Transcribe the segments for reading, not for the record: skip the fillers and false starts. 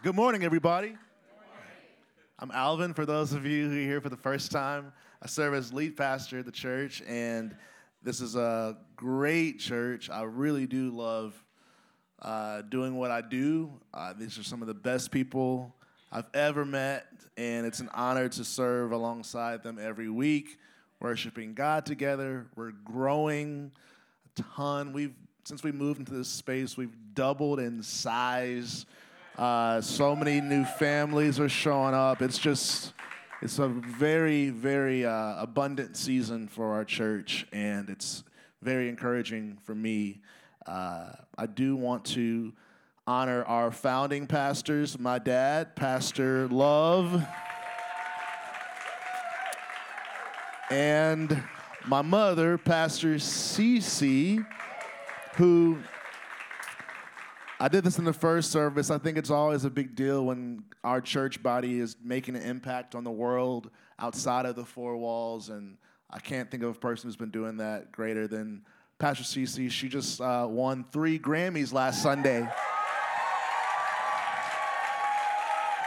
Good morning, everybody. Good morning. I'm Alvin, for those of you who are here for the first time. I serve as lead pastor at the church, and this is a great church. I really do love doing what I do. These are some of the best people I've ever met, and it's an honor to serve alongside them every week, worshiping God together. We're growing a ton. Since we moved into this space, we've doubled in size. So many new families are showing up. It's a very, very abundant season for our church, and it's very encouraging for me. I do want to honor our founding pastors, my dad, Pastor Love, and my mother, Pastor Cece, who... I did this in the first service. I think it's always a big deal when our church body is making an impact on the world outside of the four walls, and I can't think of a person who's been doing that greater than Pastor Cece. She just won 3 Grammys last Sunday,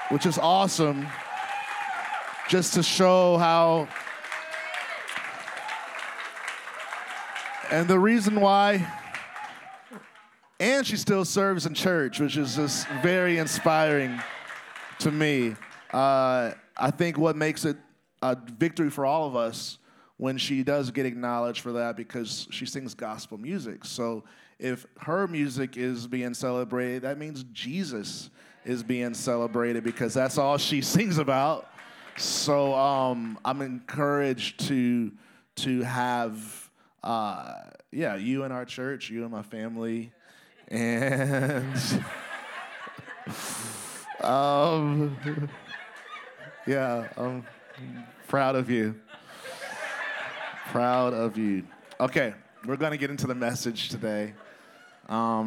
which is awesome, just to show how... And the reason why... And she still serves in church, which is just very inspiring to me. I think what makes it a victory for all of us when she does get acknowledged for that, because she sings gospel music. So if her music is being celebrated, that means Jesus is being celebrated, because that's all she sings about. So I'm encouraged to have you in our church, you and my family. And I'm proud of you. Okay, we're going to get into the message today. So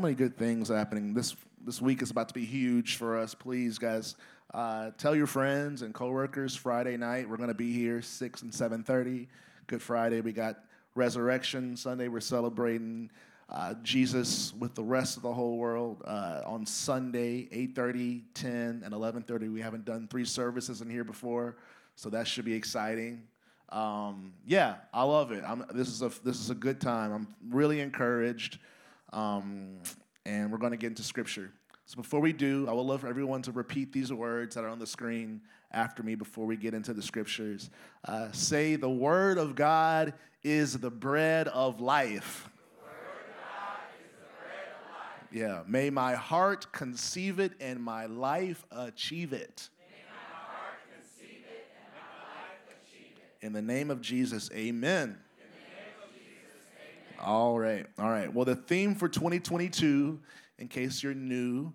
many good things happening. This week is about to be huge for us. Please, guys, tell your friends and coworkers. Friday night, we're going to be here 6 and 7:30. Good Friday, we got Resurrection Sunday. We're celebrating Jesus with the rest of the whole world. On Sunday, 8:30, 10, and 11:30, we haven't done 3 services in here before, so that should be exciting. I love it. This is a good time. I'm really encouraged, and we're going to get into Scripture. So before we do, I would love for everyone to repeat these words that are on the screen after me before we get into the Scriptures. Say, the Word of God is the bread of life. Yeah, may my heart conceive it and my life achieve it. In the name of Jesus, amen. All right. Well, the theme for 2022, in case you're new,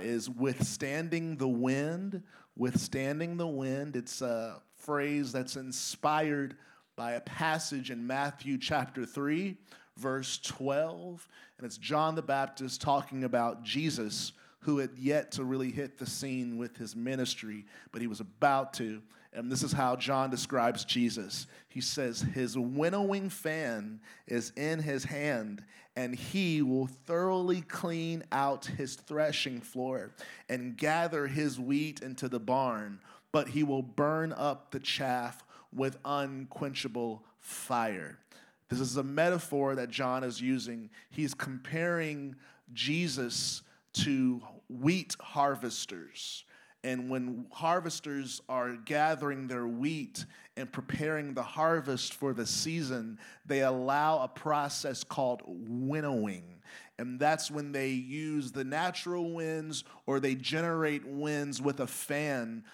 is withstanding the wind. Withstanding the wind. It's a phrase that's inspired by a passage in Matthew chapter 3. Verse 12, and it's John the Baptist talking about Jesus, who had yet to really hit the scene with his ministry, but he was about to. And this is how John describes Jesus. He says, his winnowing fan is in his hand, and he will thoroughly clean out his threshing floor and gather his wheat into the barn, but he will burn up the chaff with unquenchable fire. This is a metaphor that John is using. He's comparing Jesus to wheat harvesters. And when harvesters are gathering their wheat and preparing the harvest for the season, they allow a process called winnowing. And that's when they use the natural winds, or they generate winds with a fan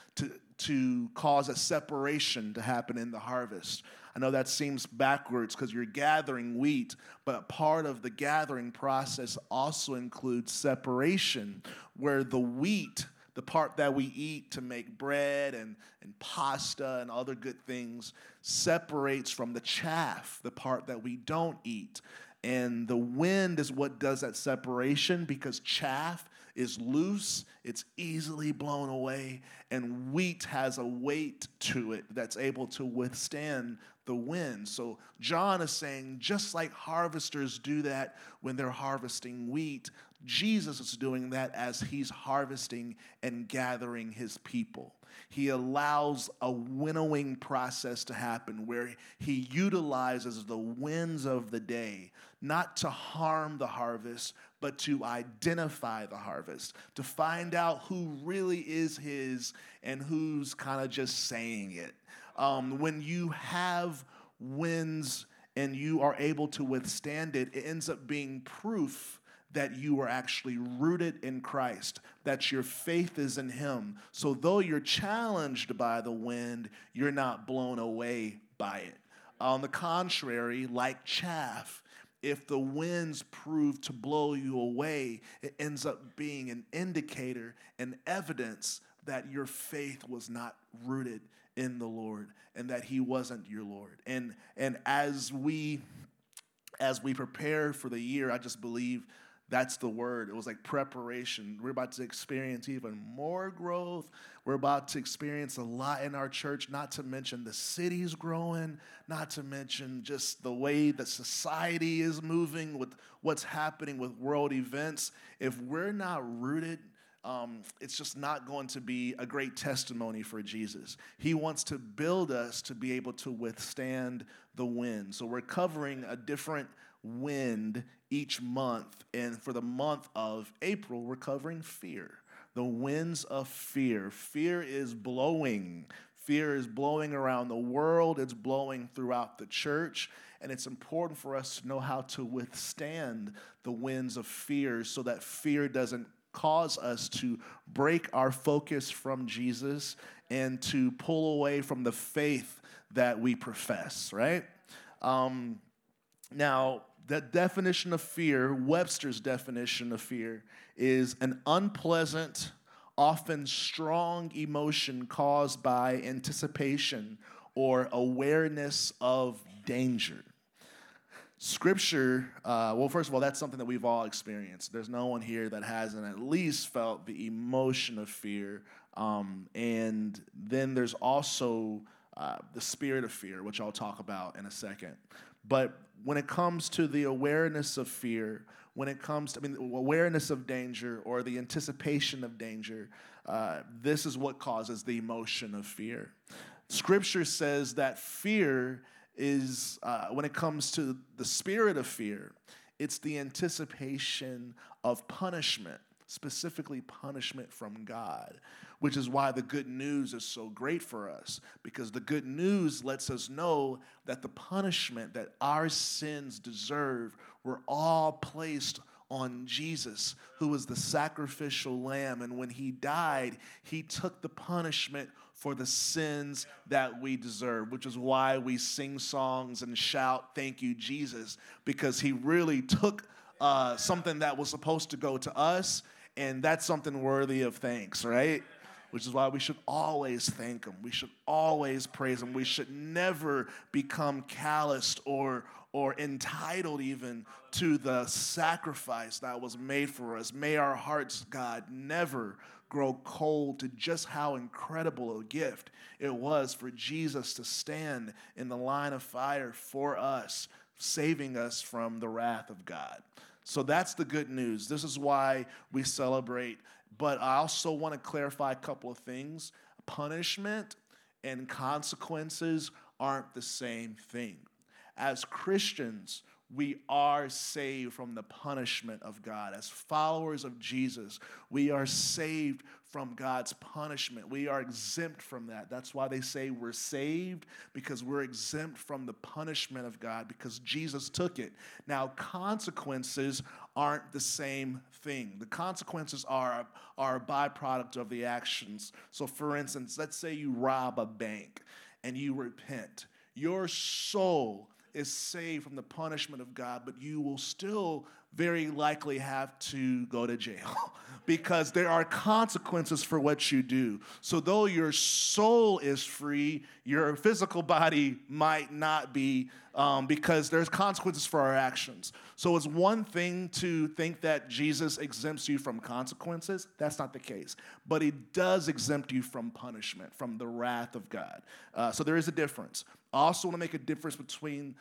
to cause a separation to happen in the harvest. I know that seems backwards because you're gathering wheat, but part of the gathering process also includes separation, where the wheat, the part that we eat to make bread and pasta and other good things, separates from the chaff, the part that we don't eat. And the wind is what does that separation, because chaff is loose, it's easily blown away, and wheat has a weight to it that's able to withstand the wind. So John is saying, just like harvesters do that when they're harvesting wheat, Jesus is doing that as he's harvesting and gathering his people. He allows a winnowing process to happen where he utilizes the winds of the day, not to harm the harvest, but to identify the harvest, to find out who really is his and who's kind of just saying it. When you have winds and you are able to withstand it, it ends up being proof that you are actually rooted in Christ, that your faith is in him. So though you're challenged by the wind, you're not blown away by it. On the contrary, like chaff, if the winds prove to blow you away, it ends up being an indicator and evidence that your faith was not rooted in the Lord and that he wasn't your Lord. And as we prepare for the year, I just believe that's the word. It was like preparation. We're about to experience even more growth. We're about to experience a lot in our church, not to mention the city's growing, not to mention just the way that society is moving with what's happening with world events. If we're not rooted, it's just not going to be a great testimony for Jesus. He wants to build us to be able to withstand the wind. So we're covering a different wind each month. And for the month of April, we're covering fear, the winds of fear. Fear is blowing. Fear is blowing around the world. It's blowing throughout the church. And it's important for us to know how to withstand the winds of fear so that fear doesn't cause us to break our focus from Jesus and to pull away from the faith that we profess, right? Now, the definition of fear, Webster's definition of fear, is an unpleasant, often strong emotion caused by anticipation or awareness of danger. Scripture, well, first of all, that's something that we've all experienced. There's no one here that hasn't at least felt the emotion of fear. And then there's also the spirit of fear, which I'll talk about in a second. But when it comes to the awareness of fear, when it comes to, awareness of danger or the anticipation of danger, this is what causes the emotion of fear. Scripture says that fear is, when it comes to the spirit of fear, it's the anticipation of punishment, specifically punishment from God, which is why the good news is so great for us, because the good news lets us know that the punishment that our sins deserve were all placed on Jesus, who was the sacrificial lamb. And when he died, he took the punishment for the sins that we deserve, which is why we sing songs and shout, "Thank you, Jesus," because he really took something that was supposed to go to us, and that's something worthy of thanks, right? Which is why we should always thank him. We should always praise him. We should never become calloused or entitled even to the sacrifice that was made for us. May our hearts, God, never grow cold to just how incredible a gift it was for Jesus to stand in the line of fire for us, saving us from the wrath of God. So that's the good news. This is why we celebrate. But I also want to clarify a couple of things. Punishment and consequences aren't the same thing. As Christians, we are saved from the punishment of God. As followers of Jesus, we are saved from God's punishment. We are exempt from that. That's why they say we're saved, because we're exempt from the punishment of God, because Jesus took it. Now, consequences aren't the same thing. The consequences are a byproduct of the actions. So, for instance, let's say you rob a bank and you repent. Your soul is saved from the punishment of God, but you will still very likely have to go to jail because there are consequences for what you do. So though your soul is free, your physical body might not be, because there's consequences for our actions. So it's one thing to think that Jesus exempts you from consequences. That's not the case. But he does exempt you from punishment, from the wrath of God. So there is a difference. I also want to make a difference between,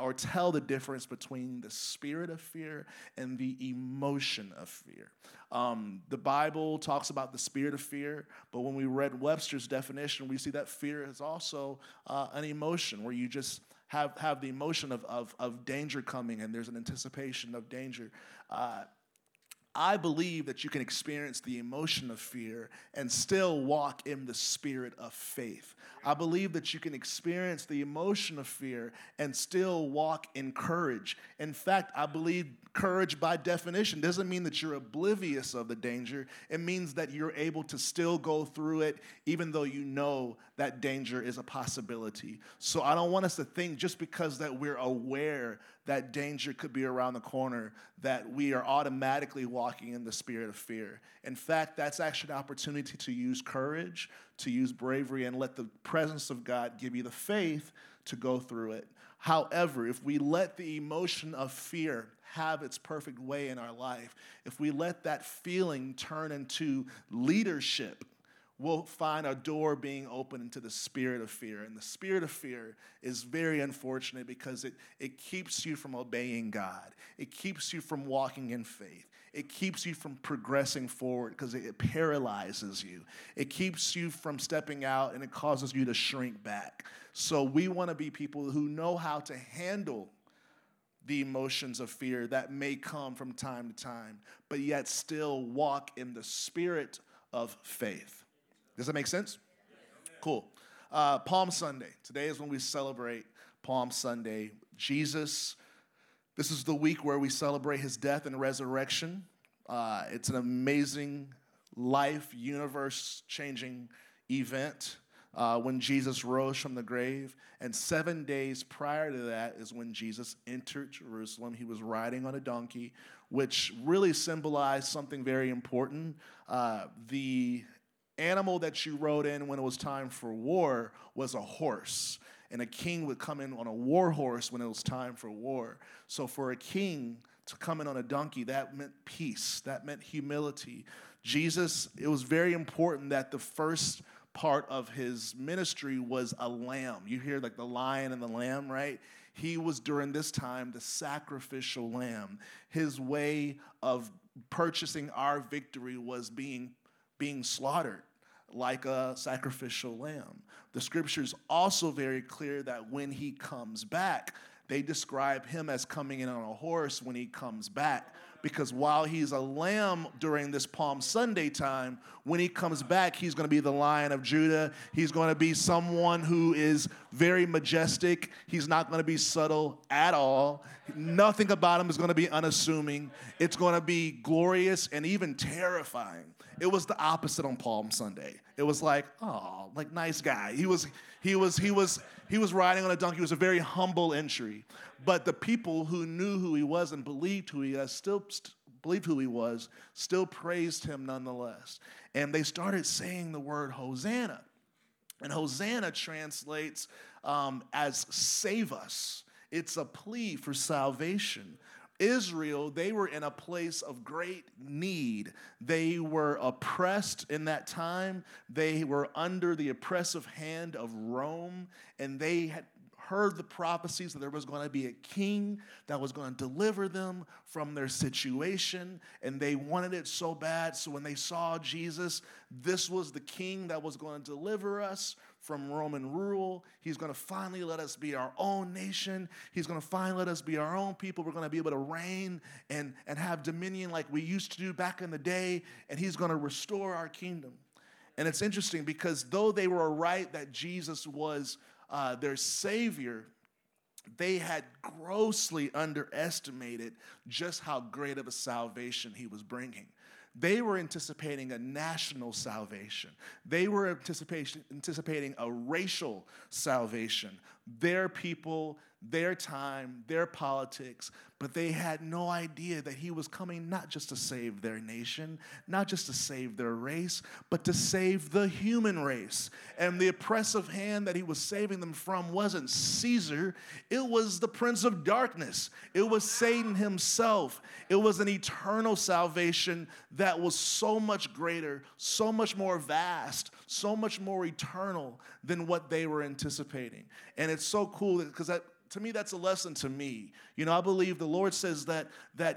or tell the difference between the spirit of fear and the emotion of fear. The Bible talks about the spirit of fear, but when we read Webster's definition, we see that fear is also an emotion where you just have the emotion of danger coming, and there's an anticipation of danger. I believe that you can experience the emotion of fear and still walk in the spirit of faith. I believe that you can experience the emotion of fear and still walk in courage. In fact, I believe courage by definition doesn't mean that you're oblivious of the danger. It means that you're able to still go through it even though you know that danger is a possibility. So I don't want us to think just because that we're aware that danger could be around the corner, that we are automatically walking in the spirit of fear. In fact, that's actually an opportunity to use courage, to use bravery, and let the presence of God give you the faith to go through it. However, if we let the emotion of fear have its perfect way in our life, if we let that feeling turn into leadership, we'll find a door being opened into the spirit of fear. And the spirit of fear is very unfortunate because it keeps you from obeying God. It keeps you from walking in faith. It keeps you from progressing forward because it paralyzes you. It keeps you from stepping out, and it causes you to shrink back. So we want to be people who know how to handle the emotions of fear that may come from time to time, but yet still walk in the spirit of faith. Does that make sense? Cool. Palm Sunday. Today is when we celebrate Palm Sunday. Jesus, this is the week where we celebrate his death and resurrection. It's an amazing life, universe-changing event when Jesus rose from the grave. And 7 days prior to that is when Jesus entered Jerusalem. He was riding on a donkey, which really symbolized something very important. The animal that you rode in when it was time for war was a horse, and a king would come in on a war horse when it was time for war. So for a king to come in on a donkey, that meant peace, that meant humility. Jesus, it was very important that the first part of his ministry was a lamb. You hear like the lion and the lamb, right? He was, during this time, the sacrificial lamb. His way of purchasing our victory was being slaughtered like a sacrificial lamb. The scripture's also very clear that when he comes back, they describe him as coming in on a horse when he comes back, because while he's a lamb during this Palm Sunday time, when he comes back, he's going to be the Lion of Judah. He's going to be someone who is very majestic. He's not going to be subtle at all. Nothing about him is going to be unassuming. It's going to be glorious and even terrifying. It was the opposite on Palm Sunday. It was like, oh, like nice guy. He was riding on a donkey. It was a very humble entry. But the people who knew who he was and believed who he was, still praised him nonetheless. And they started saying the word Hosanna. And Hosanna translates as save us. It's a plea for salvation. Israel, they were in a place of great need. They were oppressed in that time. They were under the oppressive hand of Rome, and they had heard the prophecies that there was going to be a king that was going to deliver them from their situation, and they wanted it so bad. So when they saw Jesus, this was the king that was going to deliver us from Roman rule. He's going to finally let us be our own nation. He's going to finally let us be our own people. We're going to be able to reign and have dominion like we used to do back in the day, and he's going to restore our kingdom. And it's interesting because though they were right that Jesus was their Savior, they had grossly underestimated just how great of a salvation he was bringing. They were anticipating a national salvation. They were anticipating a racial salvation. their people, their time, their politics, but they had no idea that he was coming not just to save their nation, not just to save their race, but to save the human race. And the oppressive hand that he was saving them from wasn't Caesar. It was the Prince of Darkness. It was Satan himself. It was an eternal salvation that was so much greater, so much more vast, so much more eternal than what they were anticipating. And it's so cool because that, to me, that's a lesson to me. You know, I believe the Lord says that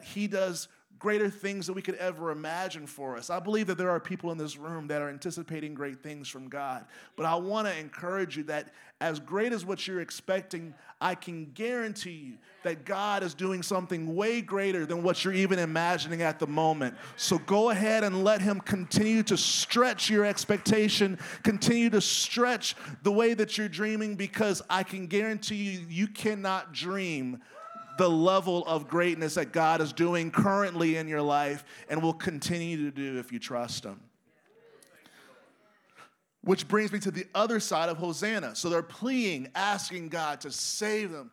he does greater things than we could ever imagine for us. I believe that there are people in this room that are anticipating great things from God. But I want to encourage you that as great as what you're expecting, I can guarantee you that God is doing something way greater than what you're even imagining at the moment. So go ahead and let him continue to stretch your expectation, continue to stretch the way that you're dreaming, because I can guarantee you, you cannot dream the level of greatness that God is doing currently in your life and will continue to do if you trust him. Which brings me to the other side of Hosanna. So they're pleading, asking God to save them.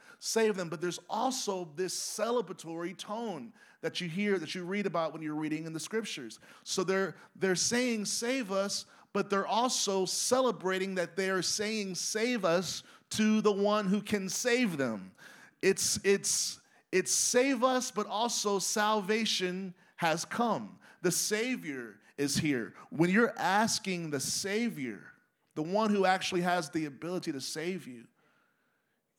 But there's also this celebratory tone that you hear, that you read about when you're reading in the scriptures. So they're saying, save us, but they're also celebrating that they are saying, save us to the one who can save them. It's save us, but also salvation has come. The Savior is here. When you're asking the Savior, the one who actually has the ability to save you,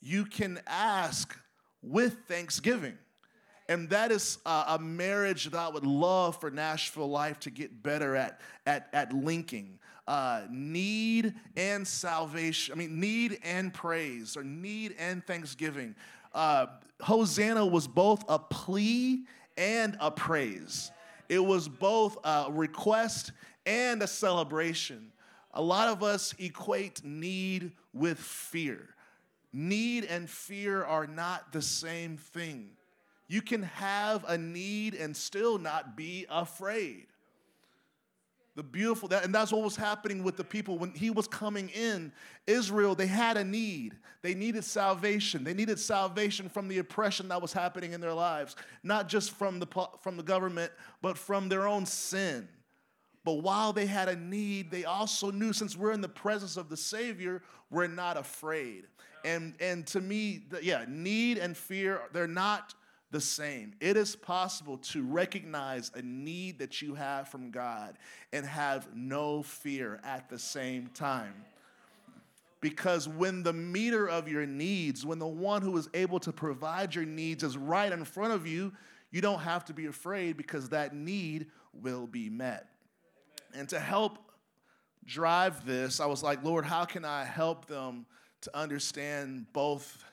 you can ask with thanksgiving. And that is a marriage that I would love for Nashville Life to get better at linking. Need and salvation. Need and praise, or need and thanksgiving. Hosanna was both a plea and a praise. It was both a request and a celebration. A lot of us equate need with fear. Need and fear are not the same thing. You can have a need and still not be afraid. And that's what was happening with the people when he was coming in. Israel, they had a need. They needed salvation. They needed salvation from the oppression that was happening in their lives, not just from the government, but from their own sin. But while they had a need, they also knew, since we're in the presence of the Savior, we're not afraid. And to me, need and fear, they're not the same. It is possible to recognize a need that you have from God and have no fear at the same time. Because when the meter of your needs, when the one who is able to provide your needs is right in front of you, you don't have to be afraid, because that need will be met. Amen. And to help drive this, I was like, Lord, how can I help them to understand both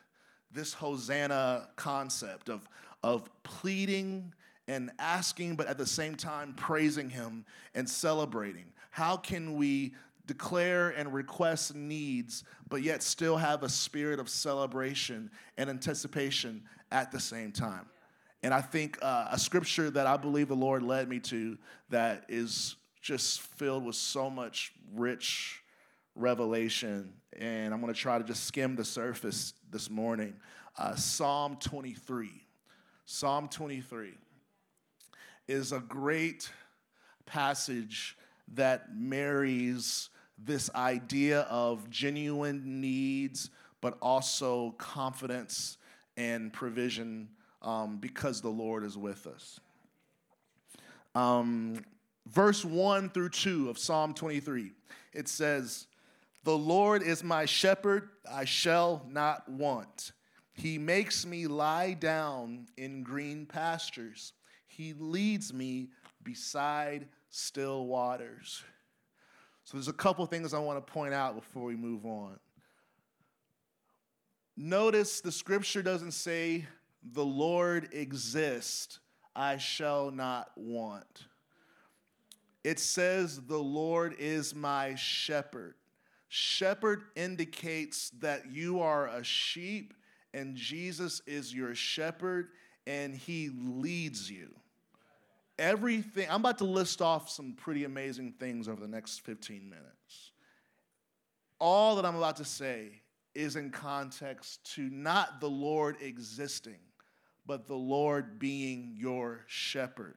this Hosanna concept of pleading and asking, but at the same time praising him and celebrating? How can we declare and request needs, but yet still have a spirit of celebration and anticipation at the same time? And I think a scripture that I believe the Lord led me to that is just filled with so much rich revelation, and I'm going to try to just skim the surface this morning. Psalm 23 is a great passage that marries this idea of genuine needs, but also confidence and provision, because the Lord is with us. Verse 1 through 2 of Psalm 23, it says, "The Lord is my shepherd, I shall not want. He makes me lie down in green pastures. He leads me beside still waters." So there's a couple things I want to point out before we move on. Notice the scripture doesn't say, "The Lord exists, I shall not want." It says, "The Lord is my shepherd." Shepherd indicates that you are a sheep and Jesus is your shepherd and he leads you. Everything, I'm about to list off some pretty amazing things over the next 15 minutes. All that I'm about to say is in context to not the Lord existing, but the Lord being your shepherd.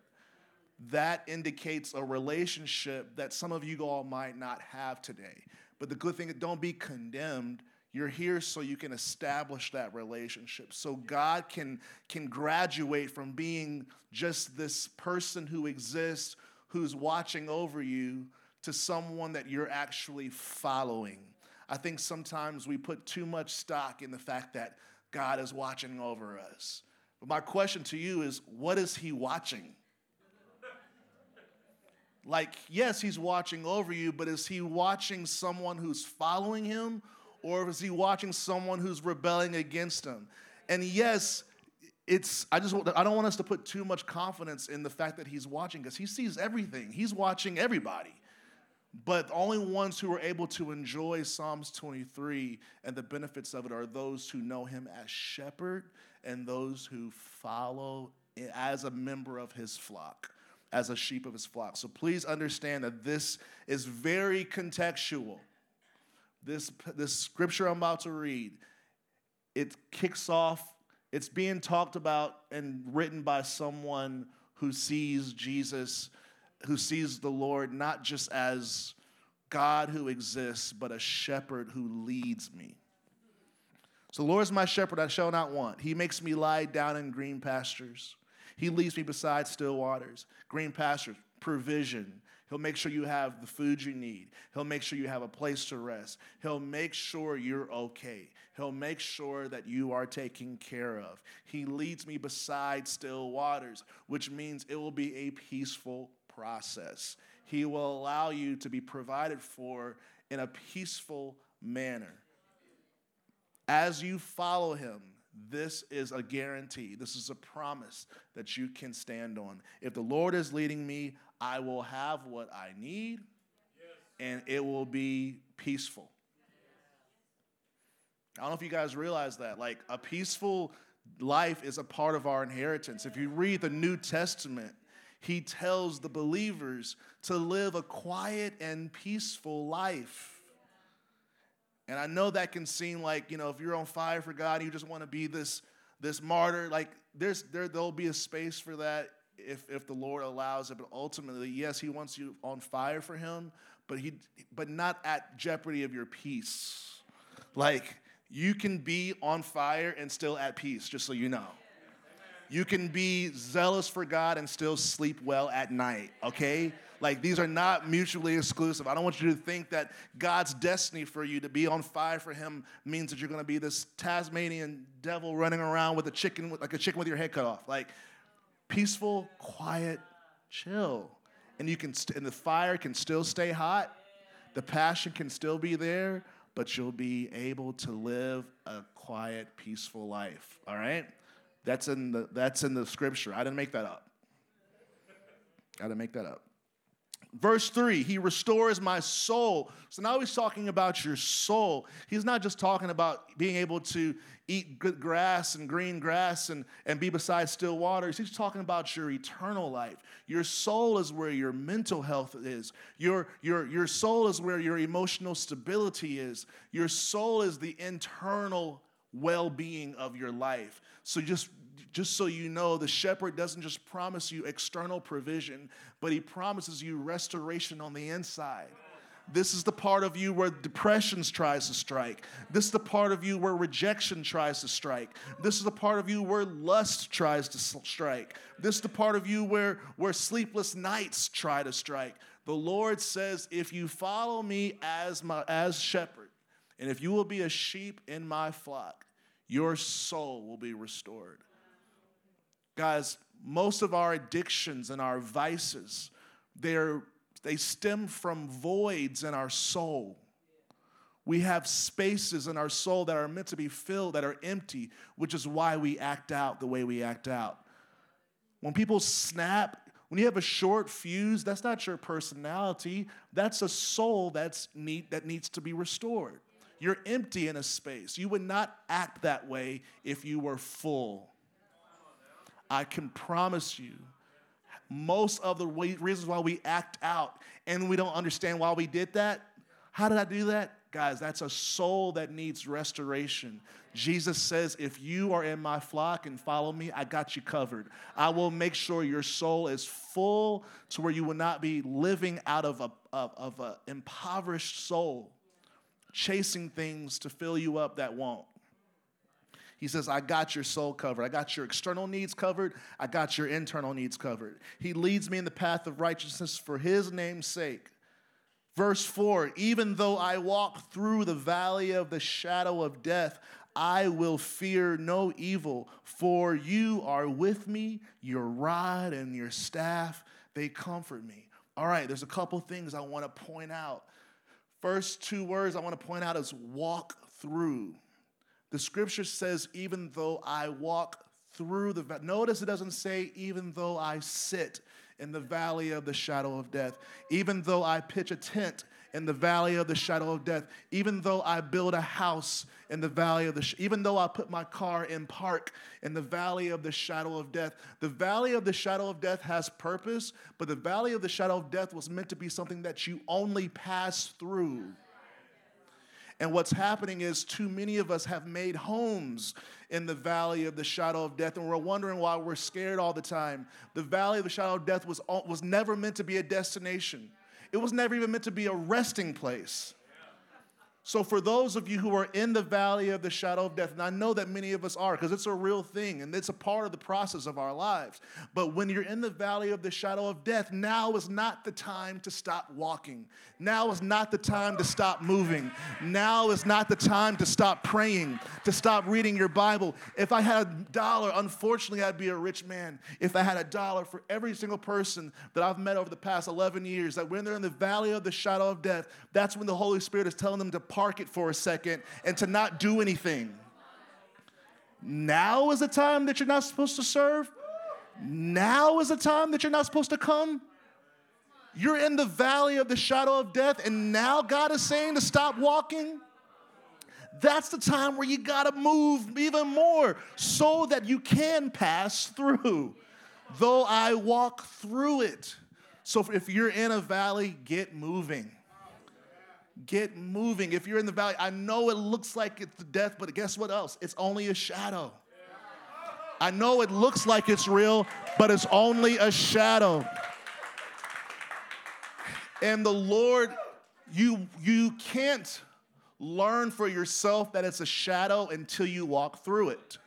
That indicates a relationship that some of you all might not have today. But the good thing, don't be condemned. You're here so you can establish that relationship. So God can graduate from being just this person who exists, who's watching over you, to someone that you're actually following. I think sometimes we put too much stock in the fact that God is watching over us. But my question to you is, what is he watching? Like, yes, he's watching over you, but is he watching someone who's following him, or is he watching someone who's rebelling against him? And yes, I don't want us to put too much confidence in the fact that he's watching, because he sees everything. He's watching everybody. But only ones who are able to enjoy Psalms 23 and the benefits of it are those who know him as shepherd and those who follow as a member of his flock, as a sheep of his flock. So please understand that this is very contextual. This scripture I'm about to read, it kicks off, it's being talked about and written by someone who sees Jesus, who sees the Lord not just as God who exists, but a shepherd who leads me. So the Lord is my shepherd, I shall not want. He makes me lie down in green pastures. He leads me beside still waters. Green pastures, provision. He'll make sure you have the food you need. He'll make sure you have a place to rest. He'll make sure you're okay. He'll make sure that you are taken care of. He leads me beside still waters, which means it will be a peaceful process. He will allow you to be provided for in a peaceful manner. As you follow him, this is a guarantee. This is a promise that you can stand on. If the Lord is leading me, I will have what I need, and it will be peaceful. I don't know if you guys realize that. Like, a peaceful life is a part of our inheritance. If you read the New Testament, he tells the believers to live a quiet and peaceful life. And I know that can seem like, if you're on fire for God, you just want to be this martyr. Like, there'll be a space for that if the Lord allows it. But ultimately, yes, he wants you on fire for him, but not at jeopardy of your peace. Like, you can be on fire and still at peace, just so you know. You can be zealous for God and still sleep well at night, okay? Like, these are not mutually exclusive. I don't want you to think that God's destiny for you to be on fire for him means that you're going to be this Tasmanian devil running around with a chicken with your head cut off. Like, peaceful, quiet, chill. And and the fire can still stay hot. The passion can still be there, but you'll be able to live a quiet, peaceful life, all right? That's in the scripture. I didn't make that up. Verse 3, he restores my soul. So now he's talking about your soul. He's not just talking about being able to eat good grass and green grass and be beside still waters. He's talking about your eternal life. Your soul is where your mental health is. Your soul is where your emotional stability is. Your soul is the internal well-being of your life. So just so you know, the shepherd doesn't just promise you external provision, but he promises you restoration on the inside. This is the part of you where depression tries to strike. This is the part of you where rejection tries to strike. This is the part of you where lust tries to strike. This is the part of you where sleepless nights try to strike. The Lord says, if you follow me as shepherd, and if you will be a sheep in my flock, your soul will be restored. Guys, most of our addictions and our vices, they stem from voids in our soul. We have spaces in our soul that are meant to be filled, that are empty, which is why we act out the way we act out. When people snap, when you have a short fuse, that's not your personality. That's a soul that needs to be restored. You're empty in a space. You would not act that way if you were full. I can promise you, most of the reasons why we act out and we don't understand why we did that How did I do that? Guys, that's a soul that needs restoration. Jesus says, if you are in my flock and follow me, I got you covered. I will make sure your soul is full to where you will not be living out of an impoverished soul, chasing things to fill you up that won't. He says, I got your soul covered. I got your external needs covered. I got your internal needs covered. He leads me in the path of righteousness for his name's sake. Verse 4, even though I walk through the valley of the shadow of death, I will fear no evil, for you are with me, your rod and your staff, they comfort me. All right, there's a couple things I want to point out. First two words I want to point out is walk through. The scripture says, even though I walk through the valley. Notice it doesn't say, even though I sit in the valley of the shadow of death, even though I pitch a tent in the valley of the shadow of death, even though I build a house in the valley of the even though I put my car in park in the valley of the shadow of death. The valley of the shadow of death has purpose, but the valley of the shadow of death was meant to be something that you only pass through. And what's happening is too many of us have made homes in the valley of the shadow of death, and we're wondering why we're scared all the time. The valley of the shadow of death was never meant to be a destination. It was never even meant to be a resting place. So for those of you who are in the valley of the shadow of death, and I know that many of us are because it's a real thing and it's a part of the process of our lives, but when you're in the valley of the shadow of death, now is not the time to stop walking. Now is not the time to stop moving. Now is not the time to stop praying, to stop reading your Bible. If I had $1, unfortunately, I'd be a rich man. If I had $1 for every single person that I've met over the past 11 years, that when they're in the valley of the shadow of death, that's when the Holy Spirit is telling them to park it for a second and to not do anything. Now is the time that you're not supposed to serve. Now is the time that you're not supposed to come. You're in the valley of the shadow of death, and now God is saying to stop walking. That's the time where you gotta move even more so that you can pass through. Though I walk through it. So if you're in a valley, get moving. Get moving. If you're in the valley, I know it looks like it's death, but guess what else? It's only a shadow. I know it looks like it's real, but it's only a shadow. And the Lord, you can't learn for yourself that it's a shadow until you walk through it.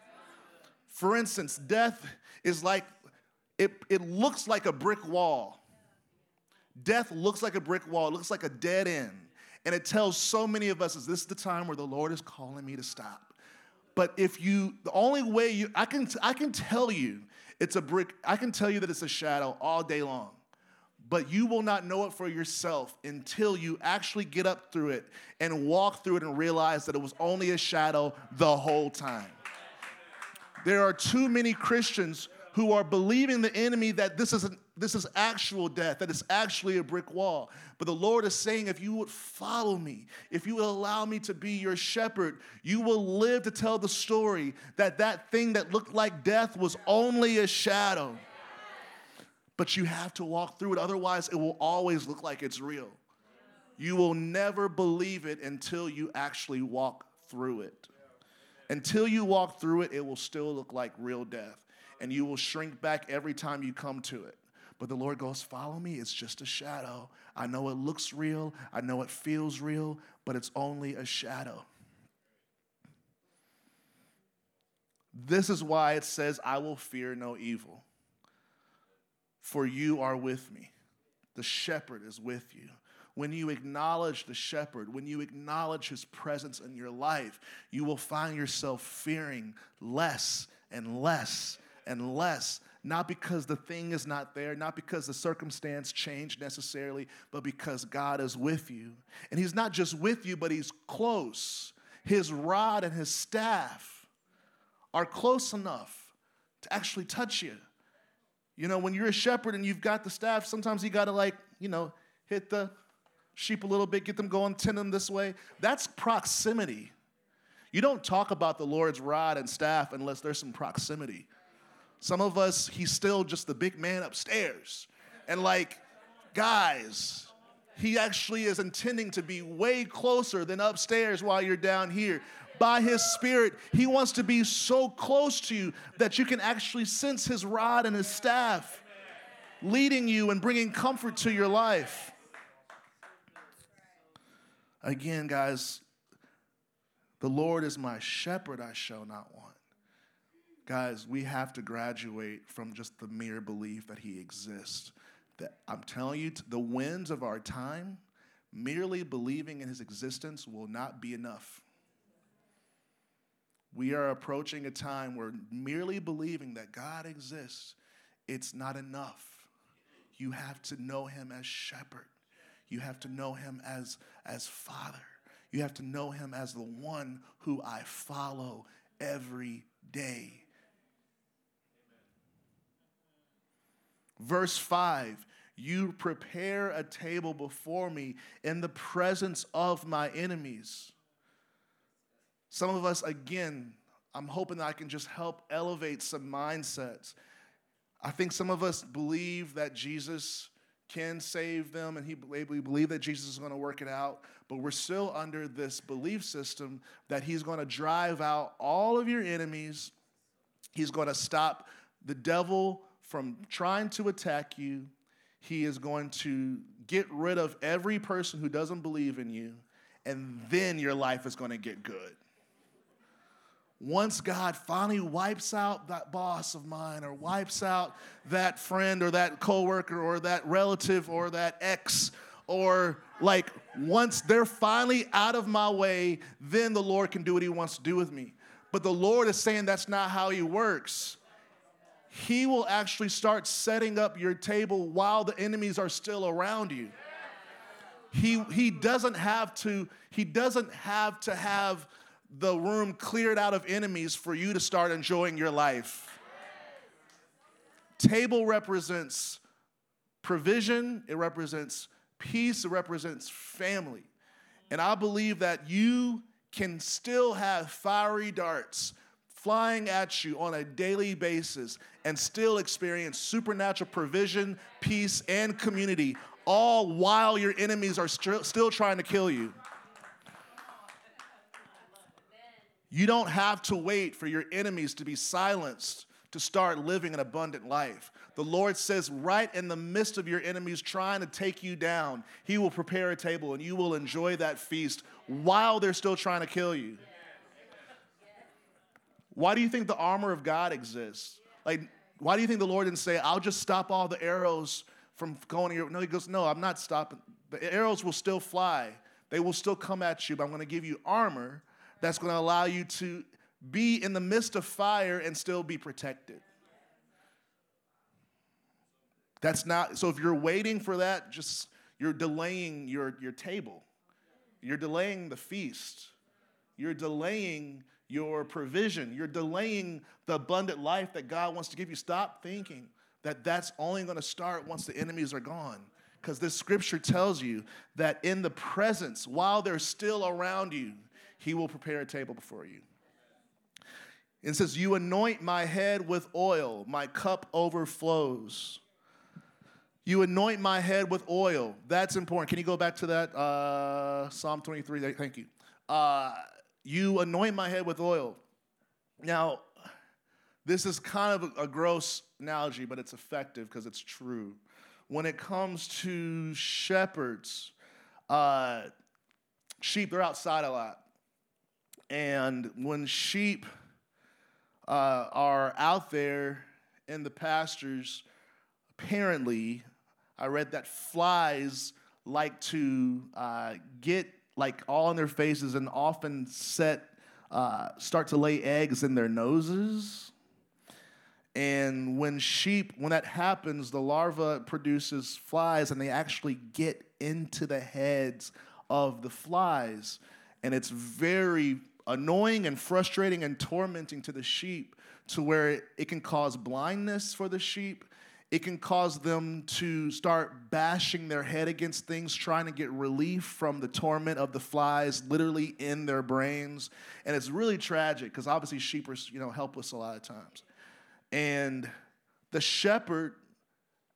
For instance, death is like, it looks like a brick wall. Death looks like a brick wall. It looks like a dead end. And it tells so many of us, is this the time where the Lord is calling me to stop? But if you, the only way you, I can tell you it's a brick, I can tell you that it's a shadow all day long, but you will not know it for yourself until you actually get up through it and walk through it and realize that it was only a shadow the whole time. There are too many Christians who are believing the enemy that this is actual death, that it's actually a brick wall. But the Lord is saying, if you would follow me, if you would allow me to be your shepherd, you will live to tell the story that thing that looked like death was only a shadow. But you have to walk through it. Otherwise, it will always look like it's real. You will never believe it until you actually walk through it. Until you walk through it, it will still look like real death. And you will shrink back every time you come to it. But the Lord goes, follow me. It's just a shadow. I know it looks real. I know it feels real, but it's only a shadow. This is why it says, I will fear no evil, for you are with me. The shepherd is with you. When you acknowledge the shepherd, when you acknowledge his presence in your life, you will find yourself fearing less and less and less, not because the thing is not there, not because the circumstance changed necessarily, but because God is with you. And he's not just with you, but he's close. His rod and his staff are close enough to actually touch you. You know, when you're a shepherd and you've got the staff, sometimes you got to hit the sheep a little bit, get them going, tend them this way. That's proximity. You don't talk about the Lord's rod and staff unless there's some proximity. Some of us, he's still just the big man upstairs. And guys, He actually is intending to be way closer than upstairs while you're down here. By his Spirit, he wants to be so close to you that you can actually sense his rod and his staff leading you and bringing comfort to your life. Again, guys, the Lord is my shepherd, I shall not want. Guys, we have to graduate from just the mere belief that he exists. That I'm telling you, the winds of our time, merely believing in his existence will not be enough. We are approaching a time where merely believing that God exists, it's not enough. You have to know him as shepherd. You have to know him as father. You have to know him as the one who I follow every day. Verse 5, you prepare a table before me in the presence of my enemies. Some of us, again, I'm hoping that I can just help elevate some mindsets. I think some of us believe that Jesus can save them, and we believe that Jesus is going to work it out, but we're still under this belief system that he's going to drive out all of your enemies. He's going to stop the devil from trying to attack you. He is going to get rid of every person who doesn't believe in you, and then your life is going to get good. Once God finally wipes out that boss of mine, or wipes out that friend or that coworker or that relative or that ex, or like once they're finally out of my way, then the Lord can do what he wants to do with me. But the Lord is saying that's not how he works. He will actually start setting up your table while the enemies are still around you. He doesn't have to have the room cleared out of enemies for you to start enjoying your life. Table represents provision. It represents peace. It represents family. And I believe that you can still have fiery darts flying at you on a daily basis and still experience supernatural provision, peace, and community, all while your enemies are still trying to kill you. You don't have to wait for your enemies to be silenced to start living an abundant life. The Lord says right in the midst of your enemies trying to take you down, he will prepare a table and you will enjoy that feast while they're still trying to kill you. Why do you think the armor of God exists? Like, why do you think the Lord didn't say, I'll just stop all the arrows from going to your... No, he goes, no, I'm not stopping. The arrows will still fly. They will still come at you, but I'm going to give you armor that's going to allow you to be in the midst of fire and still be protected. That's not, so if you're waiting for that, just you're delaying your table. You're delaying the feast. You're delaying your provision. You're delaying the abundant life that God wants to give you. Stop thinking that that's only going to start once the enemies are gone. Because this scripture tells you that in the presence, while they're still around you, he will prepare a table before you. It says, you anoint my head with oil, my cup overflows. You anoint my head with oil. That's important. Can you go back to that? Psalm 23, thank you. You anoint my head with oil. Now, this is kind of a gross analogy, but it's effective because it's true. When it comes to shepherds, sheep, they're outside a lot. And when sheep are out there in the pastures, apparently, I read that flies like to get like all in their faces and often start to lay eggs in their noses. And when that happens, the larva produces flies, and they actually get into the heads of the flies. And it's very annoying and frustrating and tormenting to the sheep, to where it can cause blindness for the sheep. It can cause them to start bashing their head against things, trying to get relief from the torment of the flies literally in their brains. And it's really tragic because obviously sheep are helpless a lot of times. And the shepherd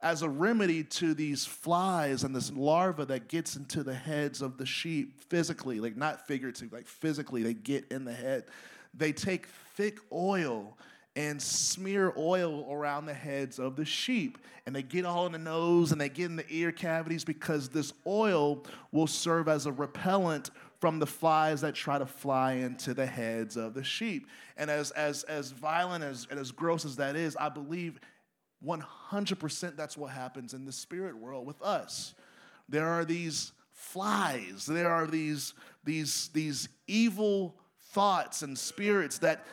as a remedy to these flies and this larva that gets into the heads of the sheep physically, like not figuratively, like physically they get in the head. They take thick oil and smear oil around the heads of the sheep. And they get all in the nose and they get in the ear cavities because this oil will serve as a repellent from the flies that try to fly into the heads of the sheep. And as violent and as gross as that is, I believe 100% that's what happens in the spirit world with us. There are these flies. There are these evil thoughts and spirits that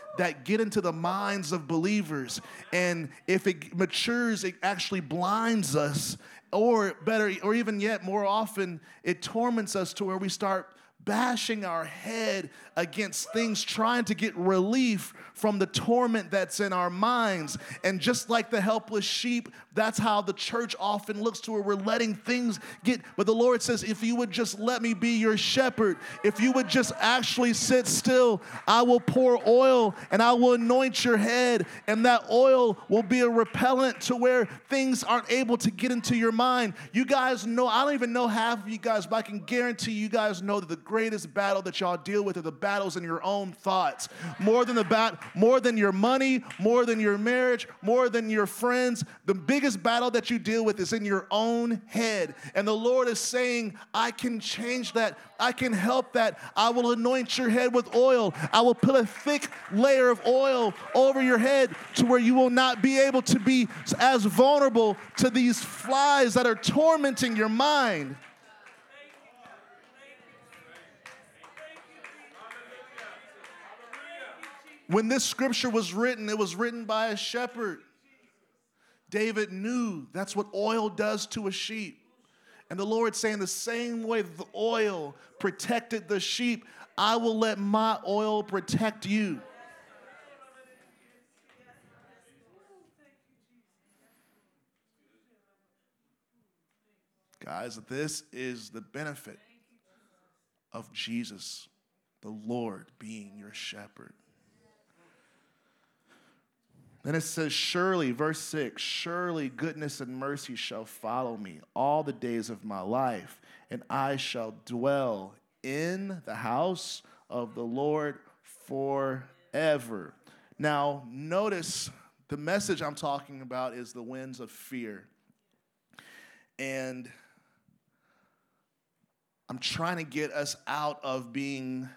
get into the minds of believers, and if it matures, it actually blinds us, or better, or even yet more often, it torments us to where we start bashing our head against things, trying to get relief from the torment that's in our minds. And just like the helpless sheep, that's how the church often looks to where we're letting things get. But the Lord says, if you would just let me be your shepherd, if you would just actually sit still, I will pour oil and I will anoint your head. And that oil will be a repellent to where things aren't able to get into your mind. You guys know, I don't even know half of you guys, but I can guarantee you guys know that the greatest battle that y'all deal with are the battles in your own thoughts. More than your money, more than your marriage, more than your friends. The biggest battle that you deal with is in your own head. And the Lord is saying, I can change that. I can help that. I will anoint your head with oil. I will put a thick layer of oil over your head to where you will not be able to be as vulnerable to these flies that are tormenting your mind. When this scripture was written, it was written by a shepherd. David knew that's what oil does to a sheep. And the Lord's saying the same way the oil protected the sheep, I will let my oil protect you. Guys, this is the benefit of Jesus, the Lord being your shepherd. Then it says, surely, verse 6, surely goodness and mercy shall follow me all the days of my life, and I shall dwell in the house of the Lord forever. Now, notice the message I'm talking about is the winds of fear. And I'm trying to get us out of being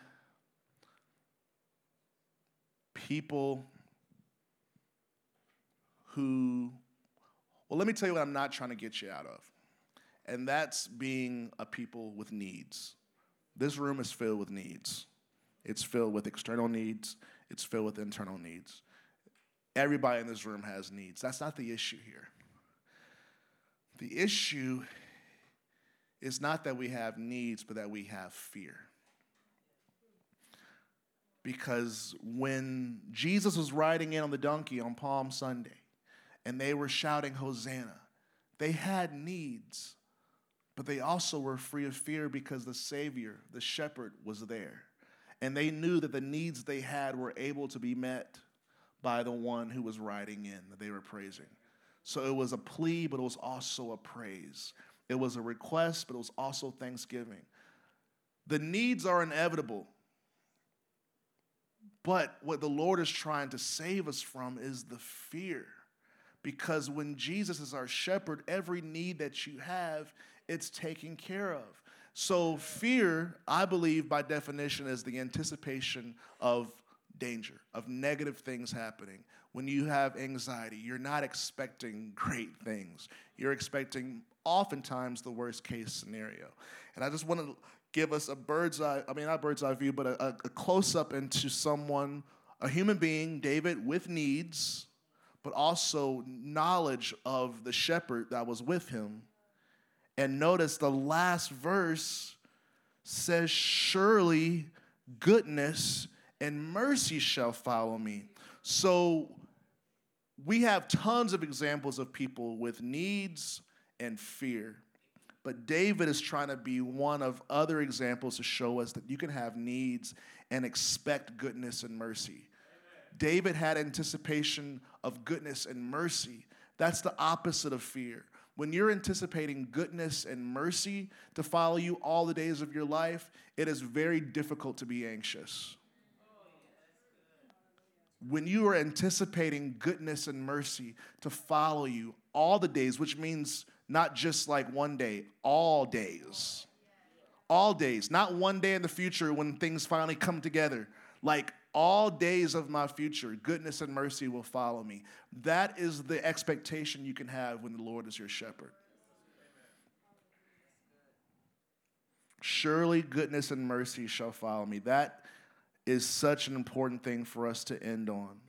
people who, well, let me tell you what I'm not trying to get you out of, and that's being a people with needs. This room is filled with needs. It's filled with external needs. It's filled with internal needs. Everybody in this room has needs. That's not the issue here. The issue is not that we have needs, but that we have fear. Because when Jesus was riding in on the donkey on Palm Sunday, and they were shouting, Hosanna. They had needs, but they also were free of fear because the Savior, the Shepherd, was there. And they knew that the needs they had were able to be met by the one who was riding in that they were praising. So it was a plea, but it was also a praise. It was a request, but it was also thanksgiving. The needs are inevitable. But what the Lord is trying to save us from is the fear. Because when Jesus is our shepherd, every need that you have, it's taken care of. So fear, I believe, by definition, is the anticipation of danger, of negative things happening. When you have anxiety, you're not expecting great things. You're expecting oftentimes the worst case scenario. And I just want to give us a bird's eye, I mean, not bird's eye view, but a close-up into someone, a human being, David, with needs, but also knowledge of the shepherd that was with him. And notice the last verse says, surely goodness and mercy shall follow me. So we have tons of examples of people with needs and fear. But David is trying to be one of other examples to show us that you can have needs and expect goodness and mercy. David had anticipation of goodness and mercy. That's the opposite of fear. When you're anticipating goodness and mercy to follow you all the days of your life, it is very difficult to be anxious. When you are anticipating goodness and mercy to follow you all the days, which means not just like one day, all days. All days, not one day in the future when things finally come together. Like all days of my future, goodness and mercy will follow me. That is the expectation you can have when the Lord is your shepherd. Surely goodness and mercy shall follow me. That is such an important thing for us to end on,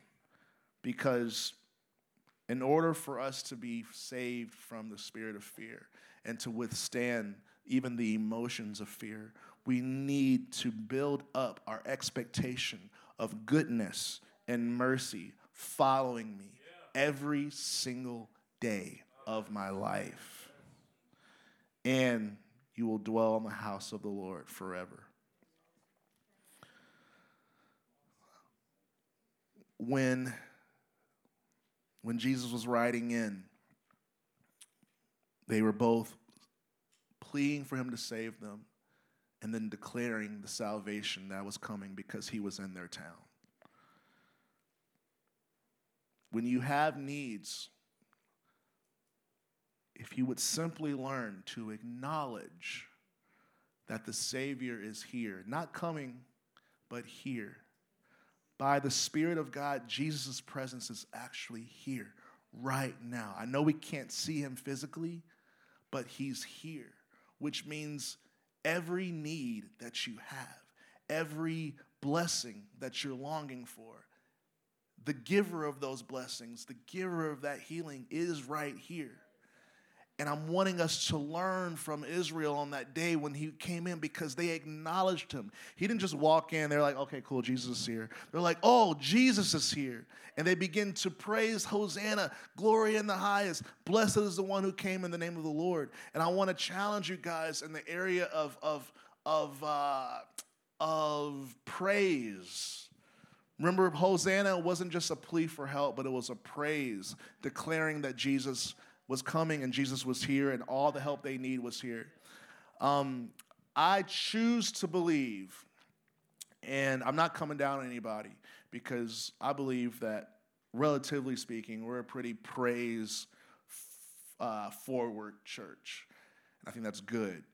because in order for us to be saved from the spirit of fear and to withstand even the emotions of fear, we need to build up our expectation of goodness and mercy following me every single day of my life. And you will dwell in the house of the Lord forever. When Jesus was riding in, they were both pleading for him to save them and then declaring the salvation that was coming because he was in their town. When you have needs, if you would simply learn to acknowledge that the Savior is here, not coming, but here. By the Spirit of God, Jesus' presence is actually here right now. I know we can't see him physically, but he's here, which means every need that you have, every blessing that you're longing for, the giver of those blessings, the giver of that healing is right here. And I'm wanting us to learn from Israel on that day when he came in, because they acknowledged him. He didn't just walk in. They're like, okay, cool, Jesus is here. They're like, oh, Jesus is here. And they begin to praise Hosanna, glory in the highest. Blessed is the one who came in the name of the Lord. And I want to challenge you guys in the area of praise. Remember, Hosanna wasn't just a plea for help, but it was a praise declaring that Jesus was coming and Jesus was here and all the help they need was here. I choose to believe, and I'm not coming down on anybody, because I believe that, relatively speaking, we're a pretty praise-forward church. And I think that's good.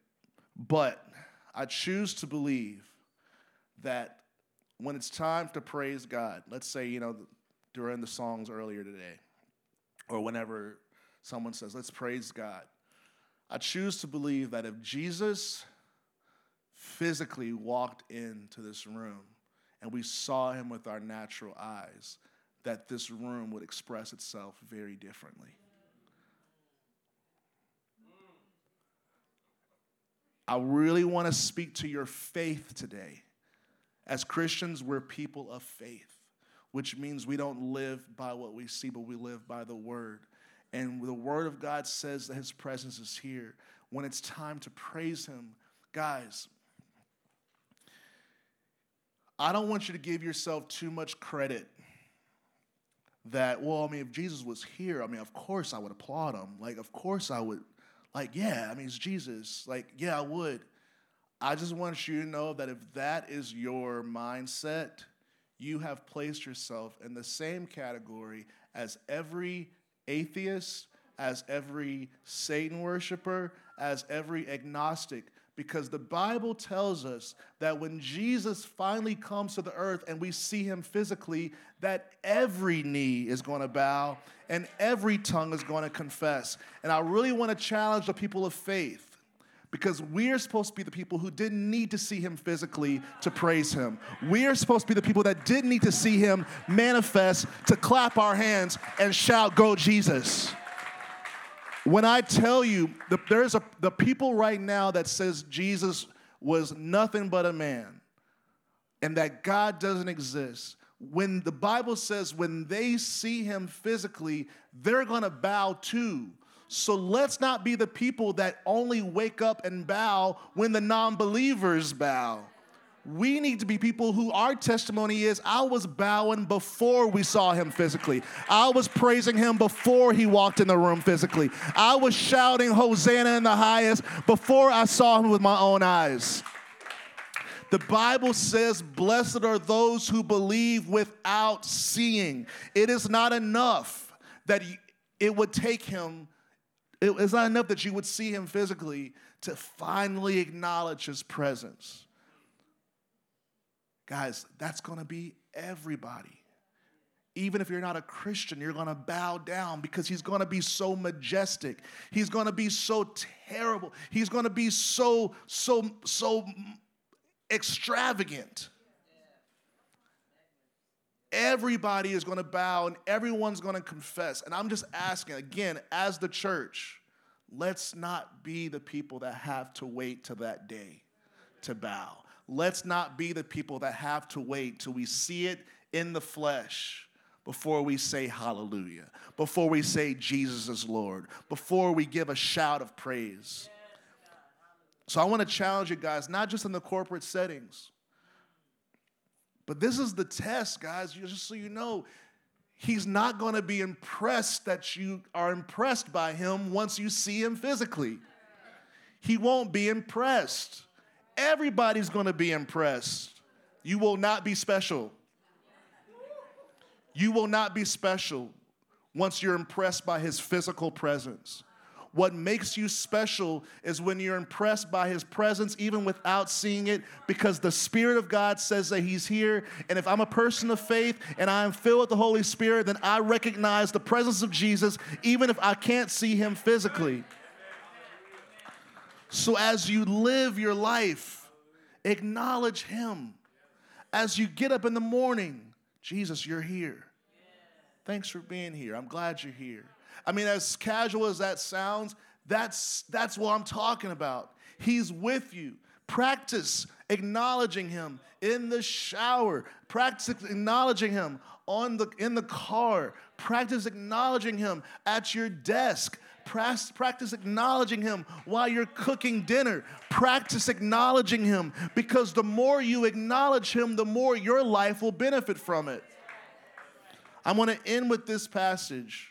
But I choose to believe that when it's time to praise God, let's say, during the songs earlier today or whenever someone says, let's praise God. I choose to believe that if Jesus physically walked into this room and we saw him with our natural eyes, that this room would express itself very differently. I really want to speak to your faith today. As Christians, we're people of faith, which means we don't live by what we see, but we live by the word. And the word of God says that his presence is here. When it's time to praise him, guys, I don't want you to give yourself too much credit that, if Jesus was here, of course I would applaud him. Of course I would. It's Jesus. I would. I just want you to know that if that is your mindset, you have placed yourself in the same category as every atheist, as every Satan worshiper, as every agnostic, because the Bible tells us that when Jesus finally comes to the earth and we see him physically, that every knee is going to bow and every tongue is going to confess. And I really want to challenge the people of faith, because we're supposed to be the people who didn't need to see him physically to praise him. We're supposed to be the people that didn't need to see him manifest to clap our hands and shout, go Jesus. When I tell you, there's the people right now that says Jesus was nothing but a man and that God doesn't exist, when the Bible says when they see him physically, they're going to bow too. So let's not be the people that only wake up and bow when the non-believers bow. We need to be people who our testimony is, I was bowing before we saw him physically. I was praising him before he walked in the room physically. I was shouting Hosanna in the highest before I saw him with my own eyes. The Bible says, blessed are those who believe without seeing. It is not enough that it would take him, it's not enough that you would see him physically to finally acknowledge his presence. Guys, that's going to be everybody. Even if you're not a Christian, you're going to bow down because he's going to be so majestic. He's going to be so terrible. He's going to be so extravagant. Everybody is going to bow and everyone's going to confess. And I'm just asking, again, as the church, let's not be the people that have to wait till that day to bow. Let's not be the people that have to wait till we see it in the flesh before we say hallelujah, before we say Jesus is Lord, before we give a shout of praise. So I want to challenge you guys, not just in the corporate settings, but this is the test, guys, just so you know. He's not going to be impressed that you are impressed by him once you see him physically. He won't be impressed. Everybody's going to be impressed. You will not be special. You will not be special once you're impressed by his physical presence. What makes you special is when you're impressed by his presence, even without seeing it, because the Spirit of God says that he's here. And if I'm a person of faith and I am filled with the Holy Spirit, then I recognize the presence of Jesus, even if I can't see him physically. So as you live your life, acknowledge him. As you get up in the morning, Jesus, you're here. Thanks for being here. I'm glad you're here. I mean, as casual as that sounds, that's what I'm talking about. He's with you. Practice acknowledging him in the shower. Practice acknowledging him in the car. Practice acknowledging him at your desk. Practice acknowledging him while you're cooking dinner. Practice acknowledging him, because the more you acknowledge him, the more your life will benefit from it. I'm going to end with this passage,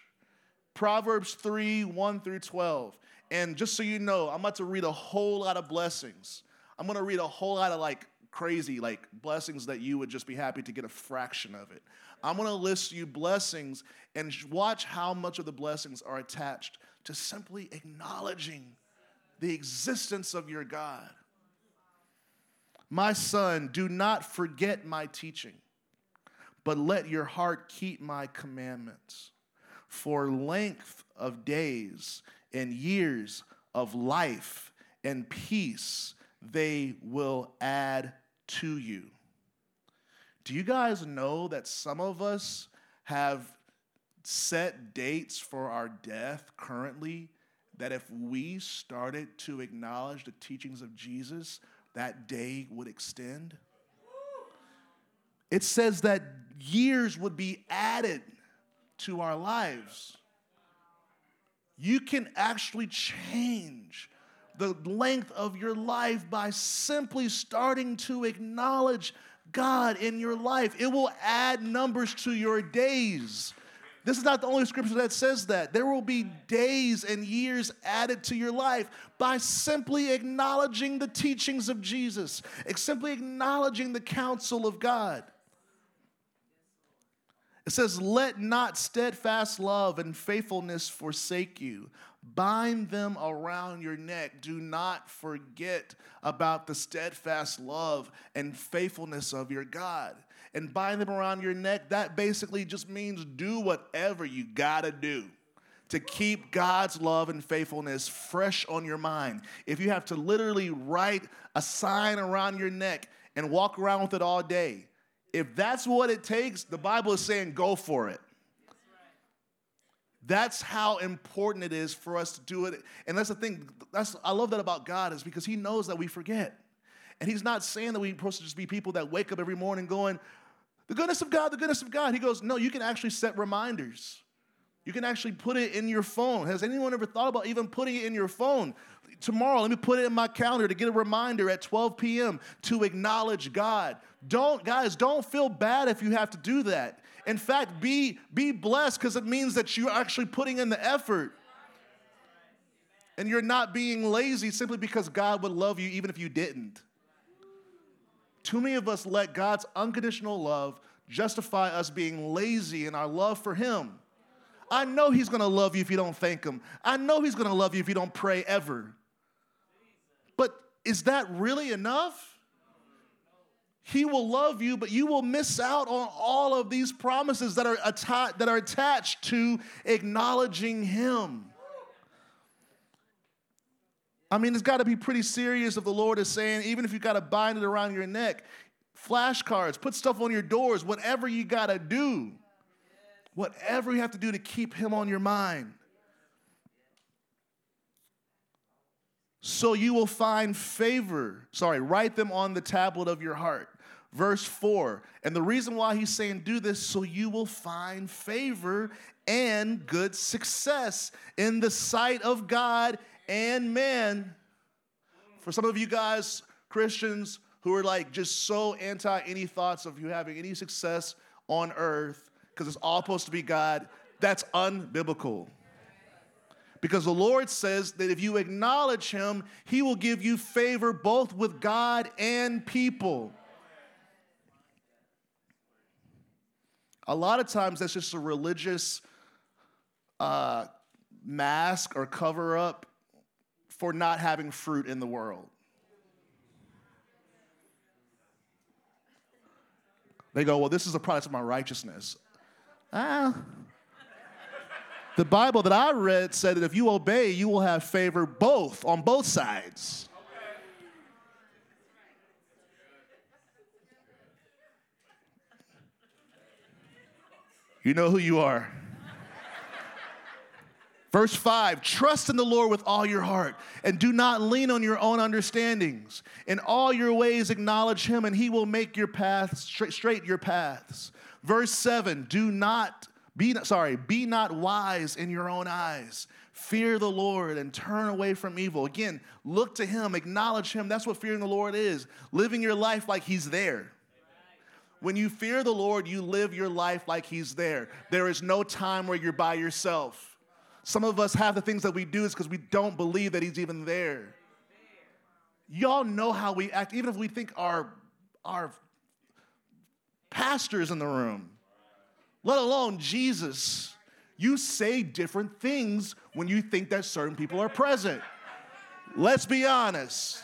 Proverbs 3, 1 through 12. And just so you know, I'm about to read a whole lot of blessings. I'm going to read a whole lot of crazy blessings that you would just be happy to get a fraction of it. I'm going to list you blessings and watch how much of the blessings are attached to simply acknowledging the existence of your God. My son, do not forget my teaching, but let your heart keep my commandments. For length of days and years of life and peace, they will add to you. Do you guys know that some of us have set dates for our death currently, that if we started to acknowledge the teachings of Jesus, that day would extend? It says that years would be added to our lives. You can actually change the length of your life by simply starting to acknowledge God in your life. It will add numbers to your days. This is not the only scripture that says that. There will be days and years added to your life by simply acknowledging the teachings of Jesus, simply acknowledging the counsel of God. It says, let not steadfast love and faithfulness forsake you. Bind them around your neck. Do not forget about the steadfast love and faithfulness of your God. And bind them around your neck, that basically just means do whatever you gotta do to keep God's love and faithfulness fresh on your mind. If you have to literally write a sign around your neck and walk around with it all day, if that's what it takes, the Bible is saying go for it. That's how important it is for us to do it. And that's the thing. I love that about God, is because he knows that we forget. And he's not saying that we're supposed to just be people that wake up every morning going, the goodness of God, the goodness of God. He goes, no, you can actually set reminders. You can actually put it in your phone. Has anyone ever thought about even putting it in your phone? tomorrow, let me put it in my calendar to get a reminder at 12 p.m. to acknowledge God. Guys, don't feel bad if you have to do that. In fact, be blessed, because it means that you're actually putting in the effort. And you're not being lazy simply because God would love you even if you didn't. Too many of us let God's unconditional love justify us being lazy in our love for him. I know he's going to love you if you don't thank him. I know he's going to love you if you don't pray ever. But is that really enough? He will love you, but you will miss out on all of these promises that are attached to acknowledging him. I mean, it's got to be pretty serious if the Lord is saying, even if you got to bind it around your neck, flashcards, put stuff on your doors, whatever you got to do, whatever you have to do to keep him on your mind. So you will find favor. Write them on the tablet of your heart. Verse 4. And the reason why he's saying do this, so you will find favor and good success in the sight of God and man. For some of you guys, Christians, who are like just so anti any thoughts of you having any success on earth because it's all supposed to be God, that's unbiblical. Because the Lord says that if you acknowledge him, he will give you favor both with God and people. A lot of times that's just a religious mask or cover up for not having fruit in the world. They go, well, this is a product of my righteousness. The Bible that I read said that if you obey, you will have favor both on both sides. Okay. You know who you are. Verse 5, trust in the Lord with all your heart and do not lean on your own understandings. In all your ways acknowledge him and he will make your paths straight your paths. Verse 7, be not wise in your own eyes. Fear the Lord and turn away from evil. Again, look to him, acknowledge him. That's what fearing the Lord is, living your life like he's there. When you fear the Lord, you live your life like he's there. There is no time where you're by yourself. Some of us have the things that we do is because we don't believe that he's even there. Y'all know how we act, even if we think our pastor's in the room, let alone Jesus. You say different things when you think that certain people are present. Let's be honest.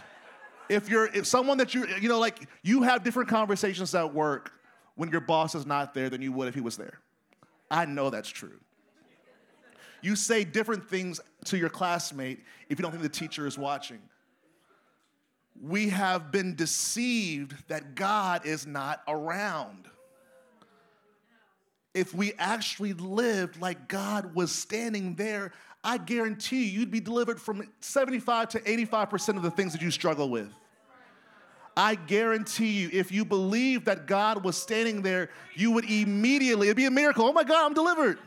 If someone that you have different conversations at work when your boss is not there than you would if he was there. I know that's true. You say different things to your classmate if you don't think the teacher is watching. We have been deceived that God is not around. If we actually lived like God was standing there, I guarantee you'd be delivered from 75 to 85% of the things that you struggle with. I guarantee you, if you believed that God was standing there, you would it'd be a miracle. Oh my God, I'm delivered.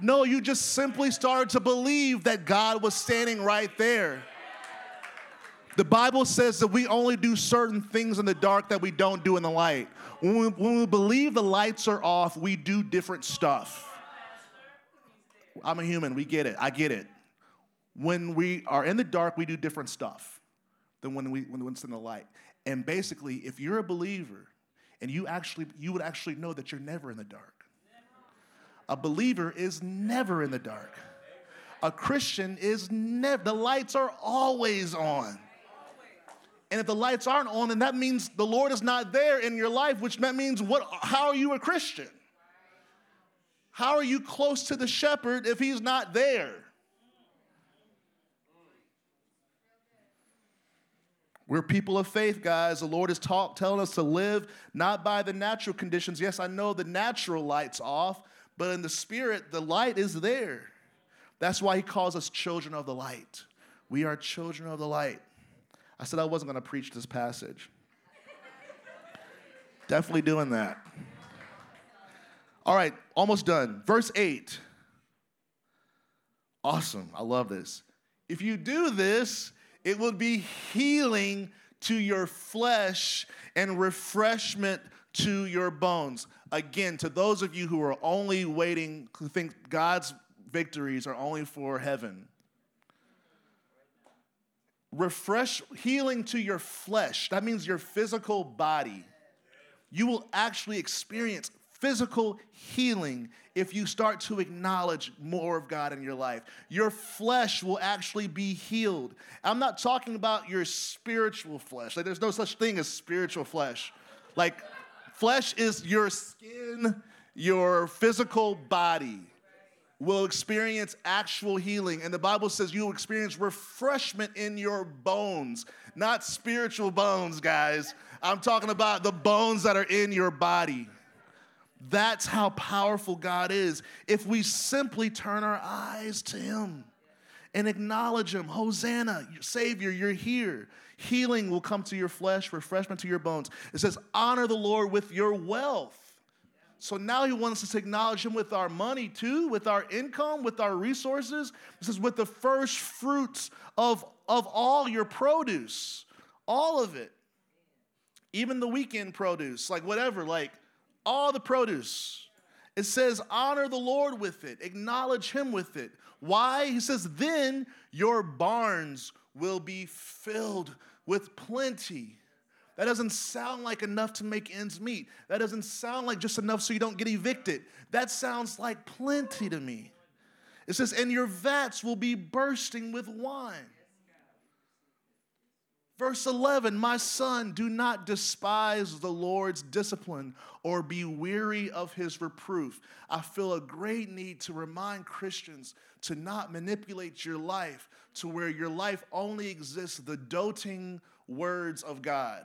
No, you just simply started to believe that God was standing right there. The Bible says that we only do certain things in the dark that we don't do in the light. When we believe the lights are off, we do different stuff. I'm a human. We get it. I get it. When we are in the dark, we do different stuff than when it's in the light. And basically, if you're a believer, and you would actually know that you're never in the dark. A believer is never in the dark. A Christian is never, the lights are always on. And if the lights aren't on, then that means the Lord is not there in your life, which that means how are you a Christian? How are you close to the shepherd if he's not there? We're people of faith, guys. The Lord is telling us to live not by the natural conditions. Yes, I know the natural light's off, but in the spirit, the light is there. That's why he calls us children of the light. We are children of the light. I said I wasn't going to preach this passage. Definitely doing that. All right, almost done. Verse 8. Awesome. I love this. If you do this, it will be healing to your flesh and refreshment to your bones. Again, to those of you who are only waiting, who think God's victories are only for heaven. Refresh, healing to your flesh. That means your physical body. You will actually experience physical healing if you start to acknowledge more of God in your life. Your flesh will actually be healed. I'm not talking about your spiritual flesh. Like, there's no such thing as spiritual flesh. Like, flesh is your skin, your physical body will experience actual healing. And the Bible says you will experience refreshment in your bones, not spiritual bones, guys. I'm talking about the bones that are in your body. That's how powerful God is. If we simply turn our eyes to him and acknowledge him, Hosanna, Savior, you're here. Healing will come to your flesh, refreshment to your bones. It says, honor the Lord with your wealth. So now he wants us to acknowledge him with our money too, with our income, with our resources. This is with the first fruits of all your produce, all of it. Even the weekend produce, like whatever, like all the produce. It says, honor the Lord with it. Acknowledge him with it. Why? He says, then your barns will be filled with plenty. That doesn't sound like enough to make ends meet. That doesn't sound like just enough so you don't get evicted. That sounds like plenty to me. It says, and your vats will be bursting with wine. Verse 11, my son, do not despise the Lord's discipline or be weary of his reproof. I feel a great need to remind Christians to not manipulate your life to where your life only exists the doting words of God.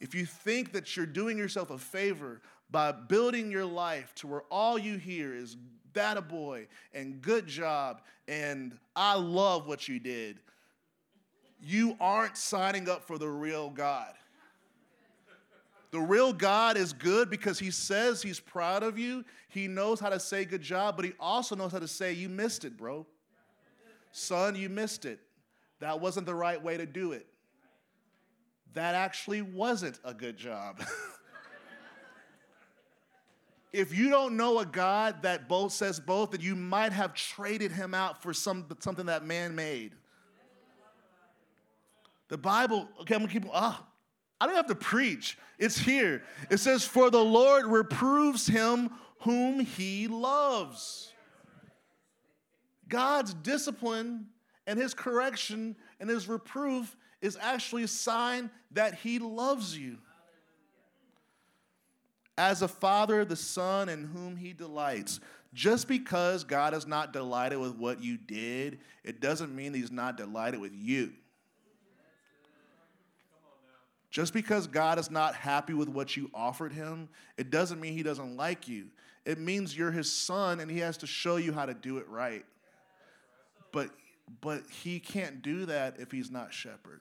If you think that you're doing yourself a favor by building your life to where all you hear is that a boy and good job and I love what you did, you aren't signing up for the real God. The real God is good because he says he's proud of you. He knows how to say good job, but he also knows how to say you missed it, bro. Son, you missed it. That wasn't the right way to do it. That actually wasn't a good job. If you don't know a God that both says both, then you might have traded him out for something that man made. The Bible, okay, I'm going to keep, I don't have to preach. It's here. It says, for the Lord reproves him whom he loves. God's discipline and his correction and his reproof is actually a sign that he loves you. As a father, the son in whom he delights. Just because God is not delighted with what you did, it doesn't mean he's not delighted with you. Just because God is not happy with what you offered him, it doesn't mean he doesn't like you. It means you're his son and he has to show you how to do it right. But he can't do that if he's not shepherd.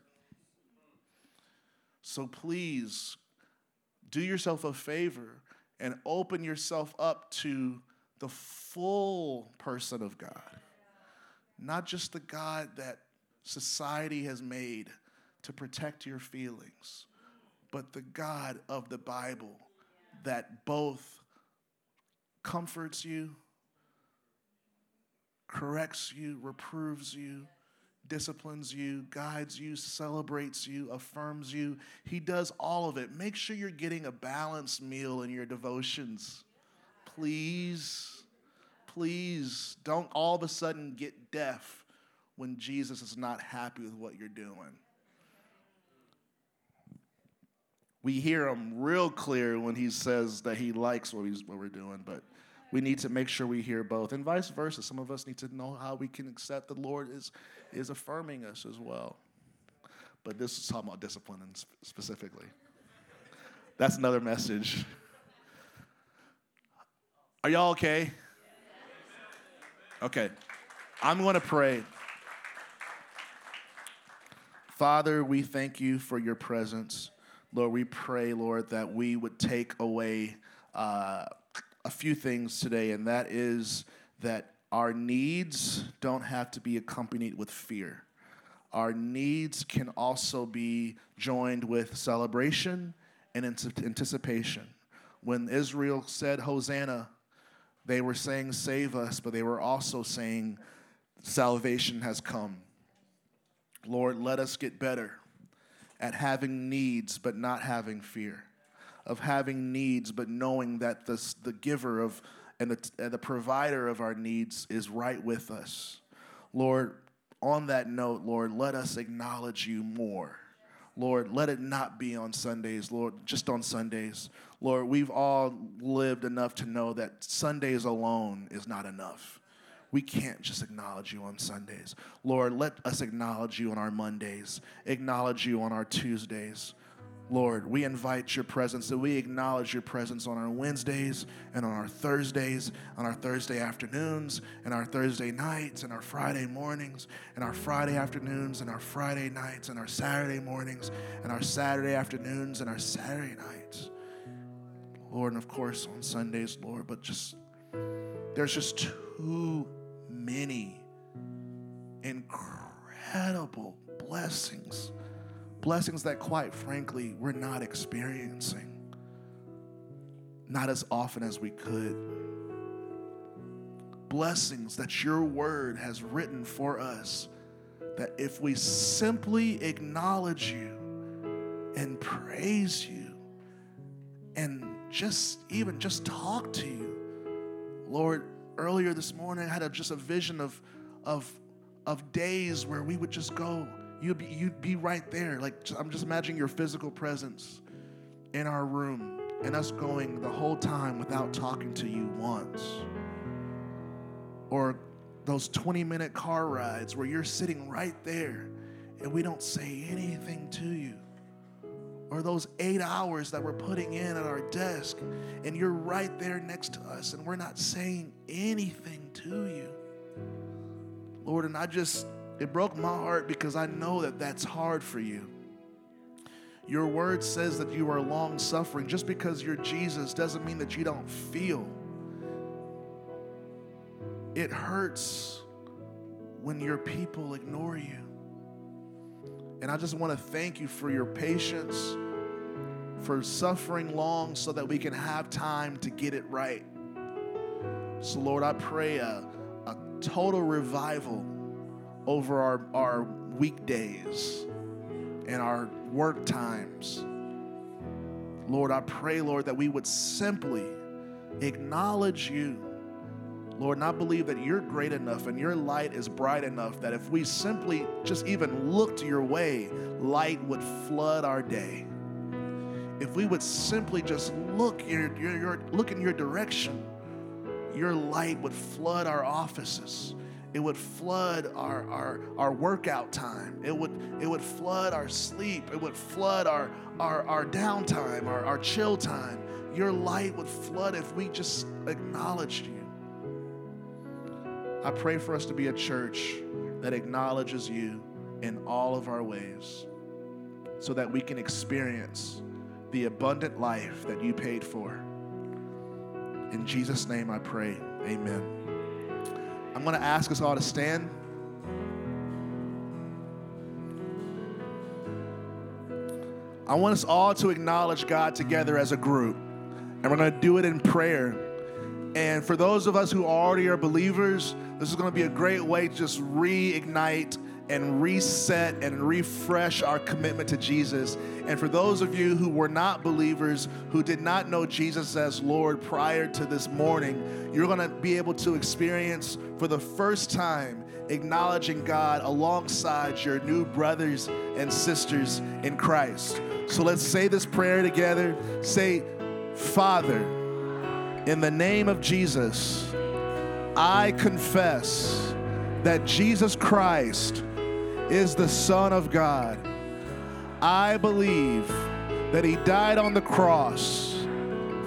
So please do yourself a favor and open yourself up to the full person of God. Not just the God that society has made to protect your feelings, but the God of the Bible that both comforts you, corrects you, reproves you, disciplines you, guides you, celebrates you, affirms you. He does all of it. Make sure you're getting a balanced meal in your devotions. Please, please don't all of a sudden get deaf when Jesus is not happy with what you're doing. We hear him real clear when he says that he likes what we're doing, but we need to make sure we hear both. And vice versa, some of us need to know how we can accept the Lord is affirming us as well. But this is talking about discipline specifically. That's another message. Are y'all okay? Okay. I'm going to pray. Father, we thank you for your presence. Lord, we pray, Lord, that we would take away a few things today, and that is that Our needs don't have to be accompanied with fear. Our needs can also be joined with celebration and anticipation. When Israel said Hosanna, they were saying, save us, but they were also saying, salvation has come. Lord, let us get better at having needs but not having fear, of having needs but knowing that the giver of and the provider of our needs is right with us. Lord, on that note, Lord, let us acknowledge you more. Lord, let it not be on Sundays, Lord, just on Sundays. Lord, we've all lived enough to know that Sundays alone is not enough. We can't just acknowledge you on Sundays. Lord, let us acknowledge you on our Mondays, acknowledge you on our Tuesdays. Lord, we invite your presence, that we acknowledge your presence on our Wednesdays and on our Thursdays, on our Thursday afternoons and our Thursday nights and our Friday mornings and our Friday afternoons and our Friday nights and our Saturday mornings and our Saturday afternoons and our Saturday nights. Lord, and of course on Sundays, Lord, but just there's just too many incredible blessings that, quite frankly, we're not experiencing, not as often as we could. Blessings that your word has written for us, that if we simply acknowledge you and praise you and just talk to you. Lord, earlier this morning, I had a vision of days where we would just go. You'd be right there. Like, I'm just imagining your physical presence in our room and us going the whole time without talking to you once. Or those 20-minute car rides where you're sitting right there and we don't say anything to you. Or those 8 hours that we're putting in at our desk and you're right there next to us and we're not saying anything to you. Lord, and it broke my heart because I know that that's hard for you. Your word says that you are long-suffering. Just because you're Jesus doesn't mean that you don't feel. It hurts when your people ignore you. And I just want to thank you for your patience, for suffering long so that we can have time to get it right. So, Lord, I pray a total revival over our weekdays and our work times. Lord, I pray, Lord, that we would simply acknowledge you. Lord, and I believe that you're great enough and your light is bright enough that if we simply just even looked your way, light would flood our day. If we would simply just look in your direction, your light would flood our offices. It would flood our workout time. It would flood our sleep. It would flood our downtime, our chill time. Your light would flood if we just acknowledged you. I pray for us to be a church that acknowledges you in all of our ways so that we can experience the abundant life that you paid for. In Jesus' name I pray, amen. I'm going to ask us all to stand. I want us all to acknowledge God together as a group, and we're going to do it in prayer. And for those of us who already are believers, this is going to be a great way to just reignite and reset and refresh our commitment to Jesus. And for those of you who were not believers, who did not know Jesus as Lord prior to this morning, you're going to be able to experience for the first time acknowledging God alongside your new brothers and sisters in Christ. So let's say this prayer together. Say, Father, in the name of Jesus, I confess that Jesus Christ is the Son of God. I believe that he died on the cross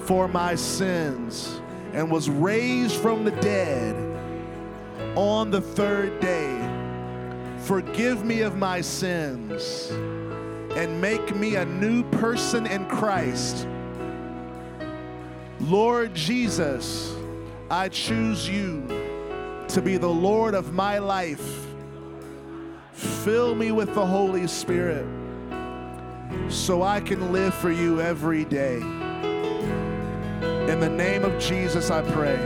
for my sins and was raised from the dead on the third day. Forgive me of my sins and make me a new person in Christ. Lord Jesus, I choose you to be the Lord of my life. Fill me with the Holy Spirit so I can live for you every day. In the name of Jesus, I pray.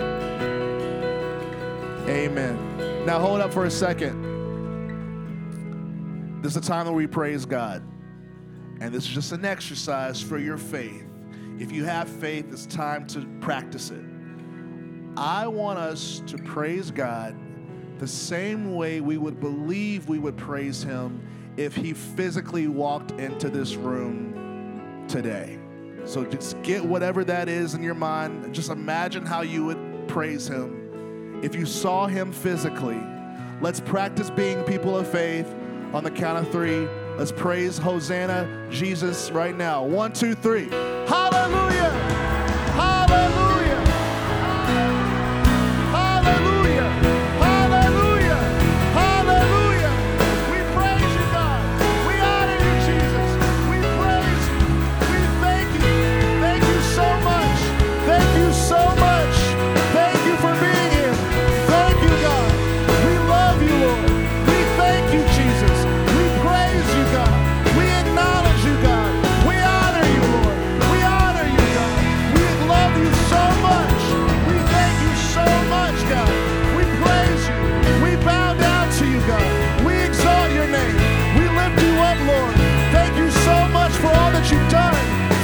Amen. Now hold up for a second. This is a time where we praise God. And this is just an exercise for your faith. If you have faith, it's time to practice it. I want us to praise God the same way we would believe we would praise him if he physically walked into this room today. So just get whatever that is in your mind. Just imagine how you would praise him if you saw him physically. Let's practice being people of faith on the count of three. Let's praise Hosanna, Jesus, right now. 1, 2, 3. Hallelujah! Hallelujah! Hallelujah! Hallelujah! Hallelujah! We praise you, God. We honor you, Jesus. We praise you. We thank you. Thank you so much. Thank you so much. Thank you for being here. Thank you, God. We love you, Lord. We thank you, Jesus. Praise you, God. We acknowledge you, God. We honor you, Lord. We honor you, God. We love you so much. We thank you so much, God. We praise you. We bow down to you, God. We exalt your name. We lift you up, Lord. Thank you so much for all that you've done,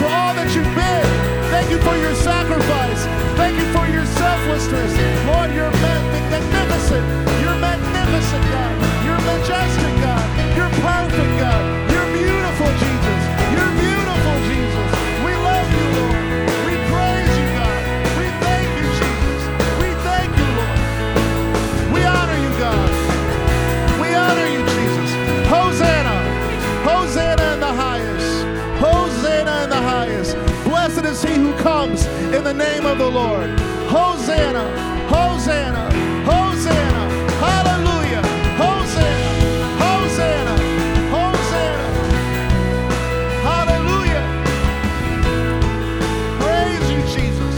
for all that you've been. Thank you for your sacrifice. Thank you for your selflessness. Lord, you're magnificent. You're magnificent, God. You're majestic, God. You're perfect, God. You're beautiful, Jesus. You're beautiful, Jesus. We love you, Lord. We praise you, God. We thank you, Jesus. We thank you, Lord. We honor you, God. We honor you, Jesus. Hosanna. Hosanna in the highest. Hosanna in the highest. Blessed is he who comes in the name of the Lord. Hosanna. Hosanna. Hosanna. Hallelujah. Hosanna. Hosanna. Hosanna. Hallelujah. Praise you, Jesus.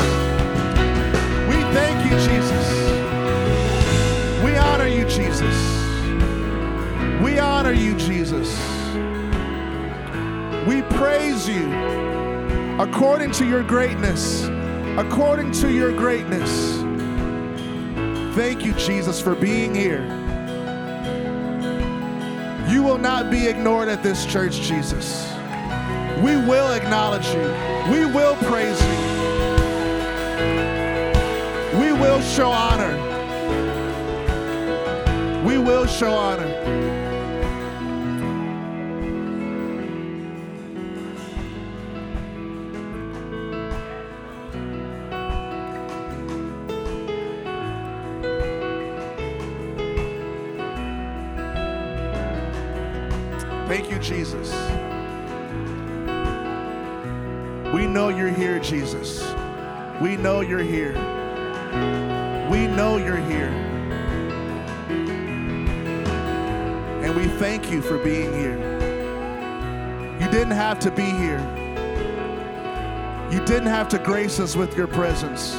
We thank you, Jesus. We honor you, Jesus. We honor you, Jesus. We praise you according to your greatness. According to your greatness. Thank you, Jesus, for being here. You will not be ignored at this church, Jesus. We will acknowledge you. We will praise you. We will show honor. We will show honor. Thank you, Jesus. We know you're here, Jesus. We know you're here. We know you're here. And we thank you for being here. You didn't have to be here. You didn't have to grace us with your presence.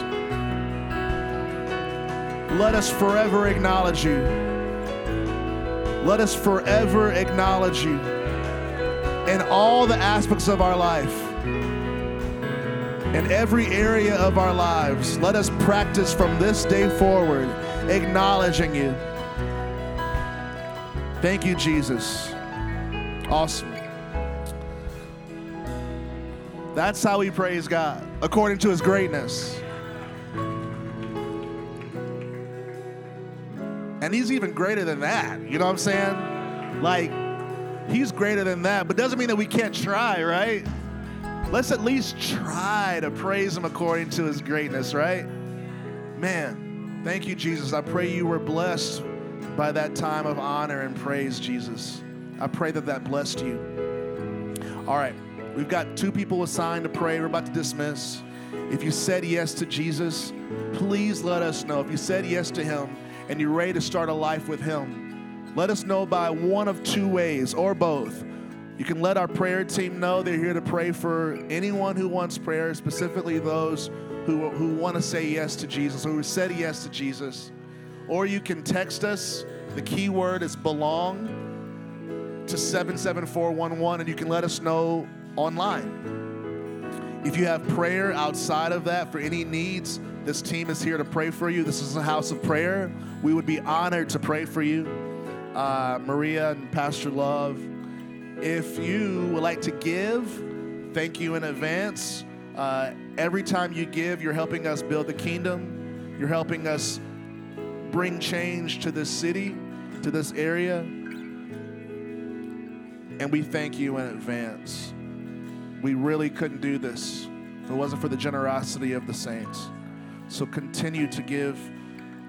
Let us forever acknowledge you. Let us forever acknowledge you in all the aspects of our life, in every area of our lives. Let us practice from this day forward acknowledging you. Thank you, Jesus. Awesome. That's how we praise God, according to his greatness. And he's even greater than that. You know what I'm saying? Like, he's greater than that. But doesn't mean that we can't try, right? Let's at least try to praise him according to his greatness, right? Man, thank you, Jesus. I pray you were blessed by that time of honor and praise, Jesus. I pray that that blessed you. All right. We've got 2 people assigned to pray. We're about to dismiss. If you said yes to Jesus, please let us know. If you said yes to him, and you're ready to start a life with him, let us know by one of 2 ways, or both. You can let our prayer team know. They're here to pray for anyone who wants prayer, specifically those who want to say yes to Jesus, who said yes to Jesus. or you can text us. The key word is belong to 77411, and you can let us know online. If you have prayer outside of that for any needs, this team is here to pray for you. This is a house of prayer. We would be honored to pray for you. Maria and Pastor Love, if you would like to give, thank you in advance. Every time you give, you're helping us build the kingdom. You're helping us bring change to this city, to this area. And we thank you in advance. We really couldn't do this if it wasn't for the generosity of the saints. So continue to give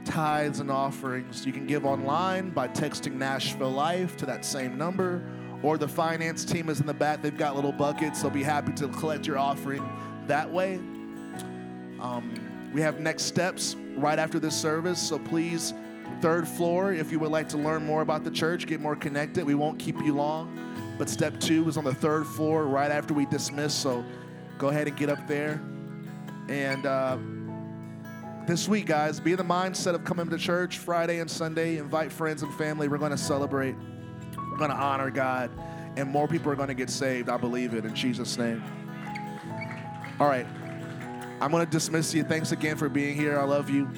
tithes and offerings. You can give online by texting Nashville Life to that same number, or the finance team is in the back. They've got little buckets. They'll be happy to collect your offering that way. We have next steps right after this service, so please, third floor, if you would like to learn more about the church, get more connected. We won't keep you long, but step 2 is on the third floor right after we dismiss, so go ahead and get up there. And this week, guys, be in the mindset of coming to church Friday and Sunday. Invite friends and family. We're going to celebrate. We're going to honor God, and more people are going to get saved. I believe it in Jesus' name. All right. I'm going to dismiss you. Thanks again for being here. I love you.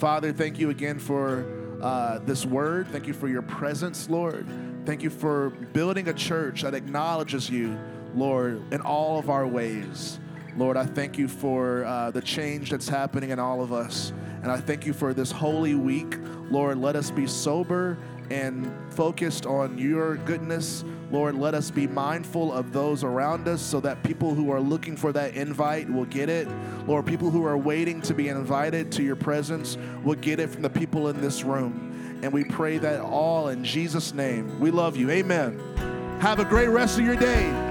Father, thank you again for this word. Thank you for your presence, Lord. Thank you for building a church that acknowledges you, Lord, in all of our ways. Lord, I thank you for the change that's happening in all of us. And I thank you for this holy week. Lord, let us be sober and focused on your goodness. Lord, let us be mindful of those around us so that people who are looking for that invite will get it. Lord, people who are waiting to be invited to your presence will get it from the people in this room. And we pray that all in Jesus' name. We love you. Amen. Have a great rest of your day.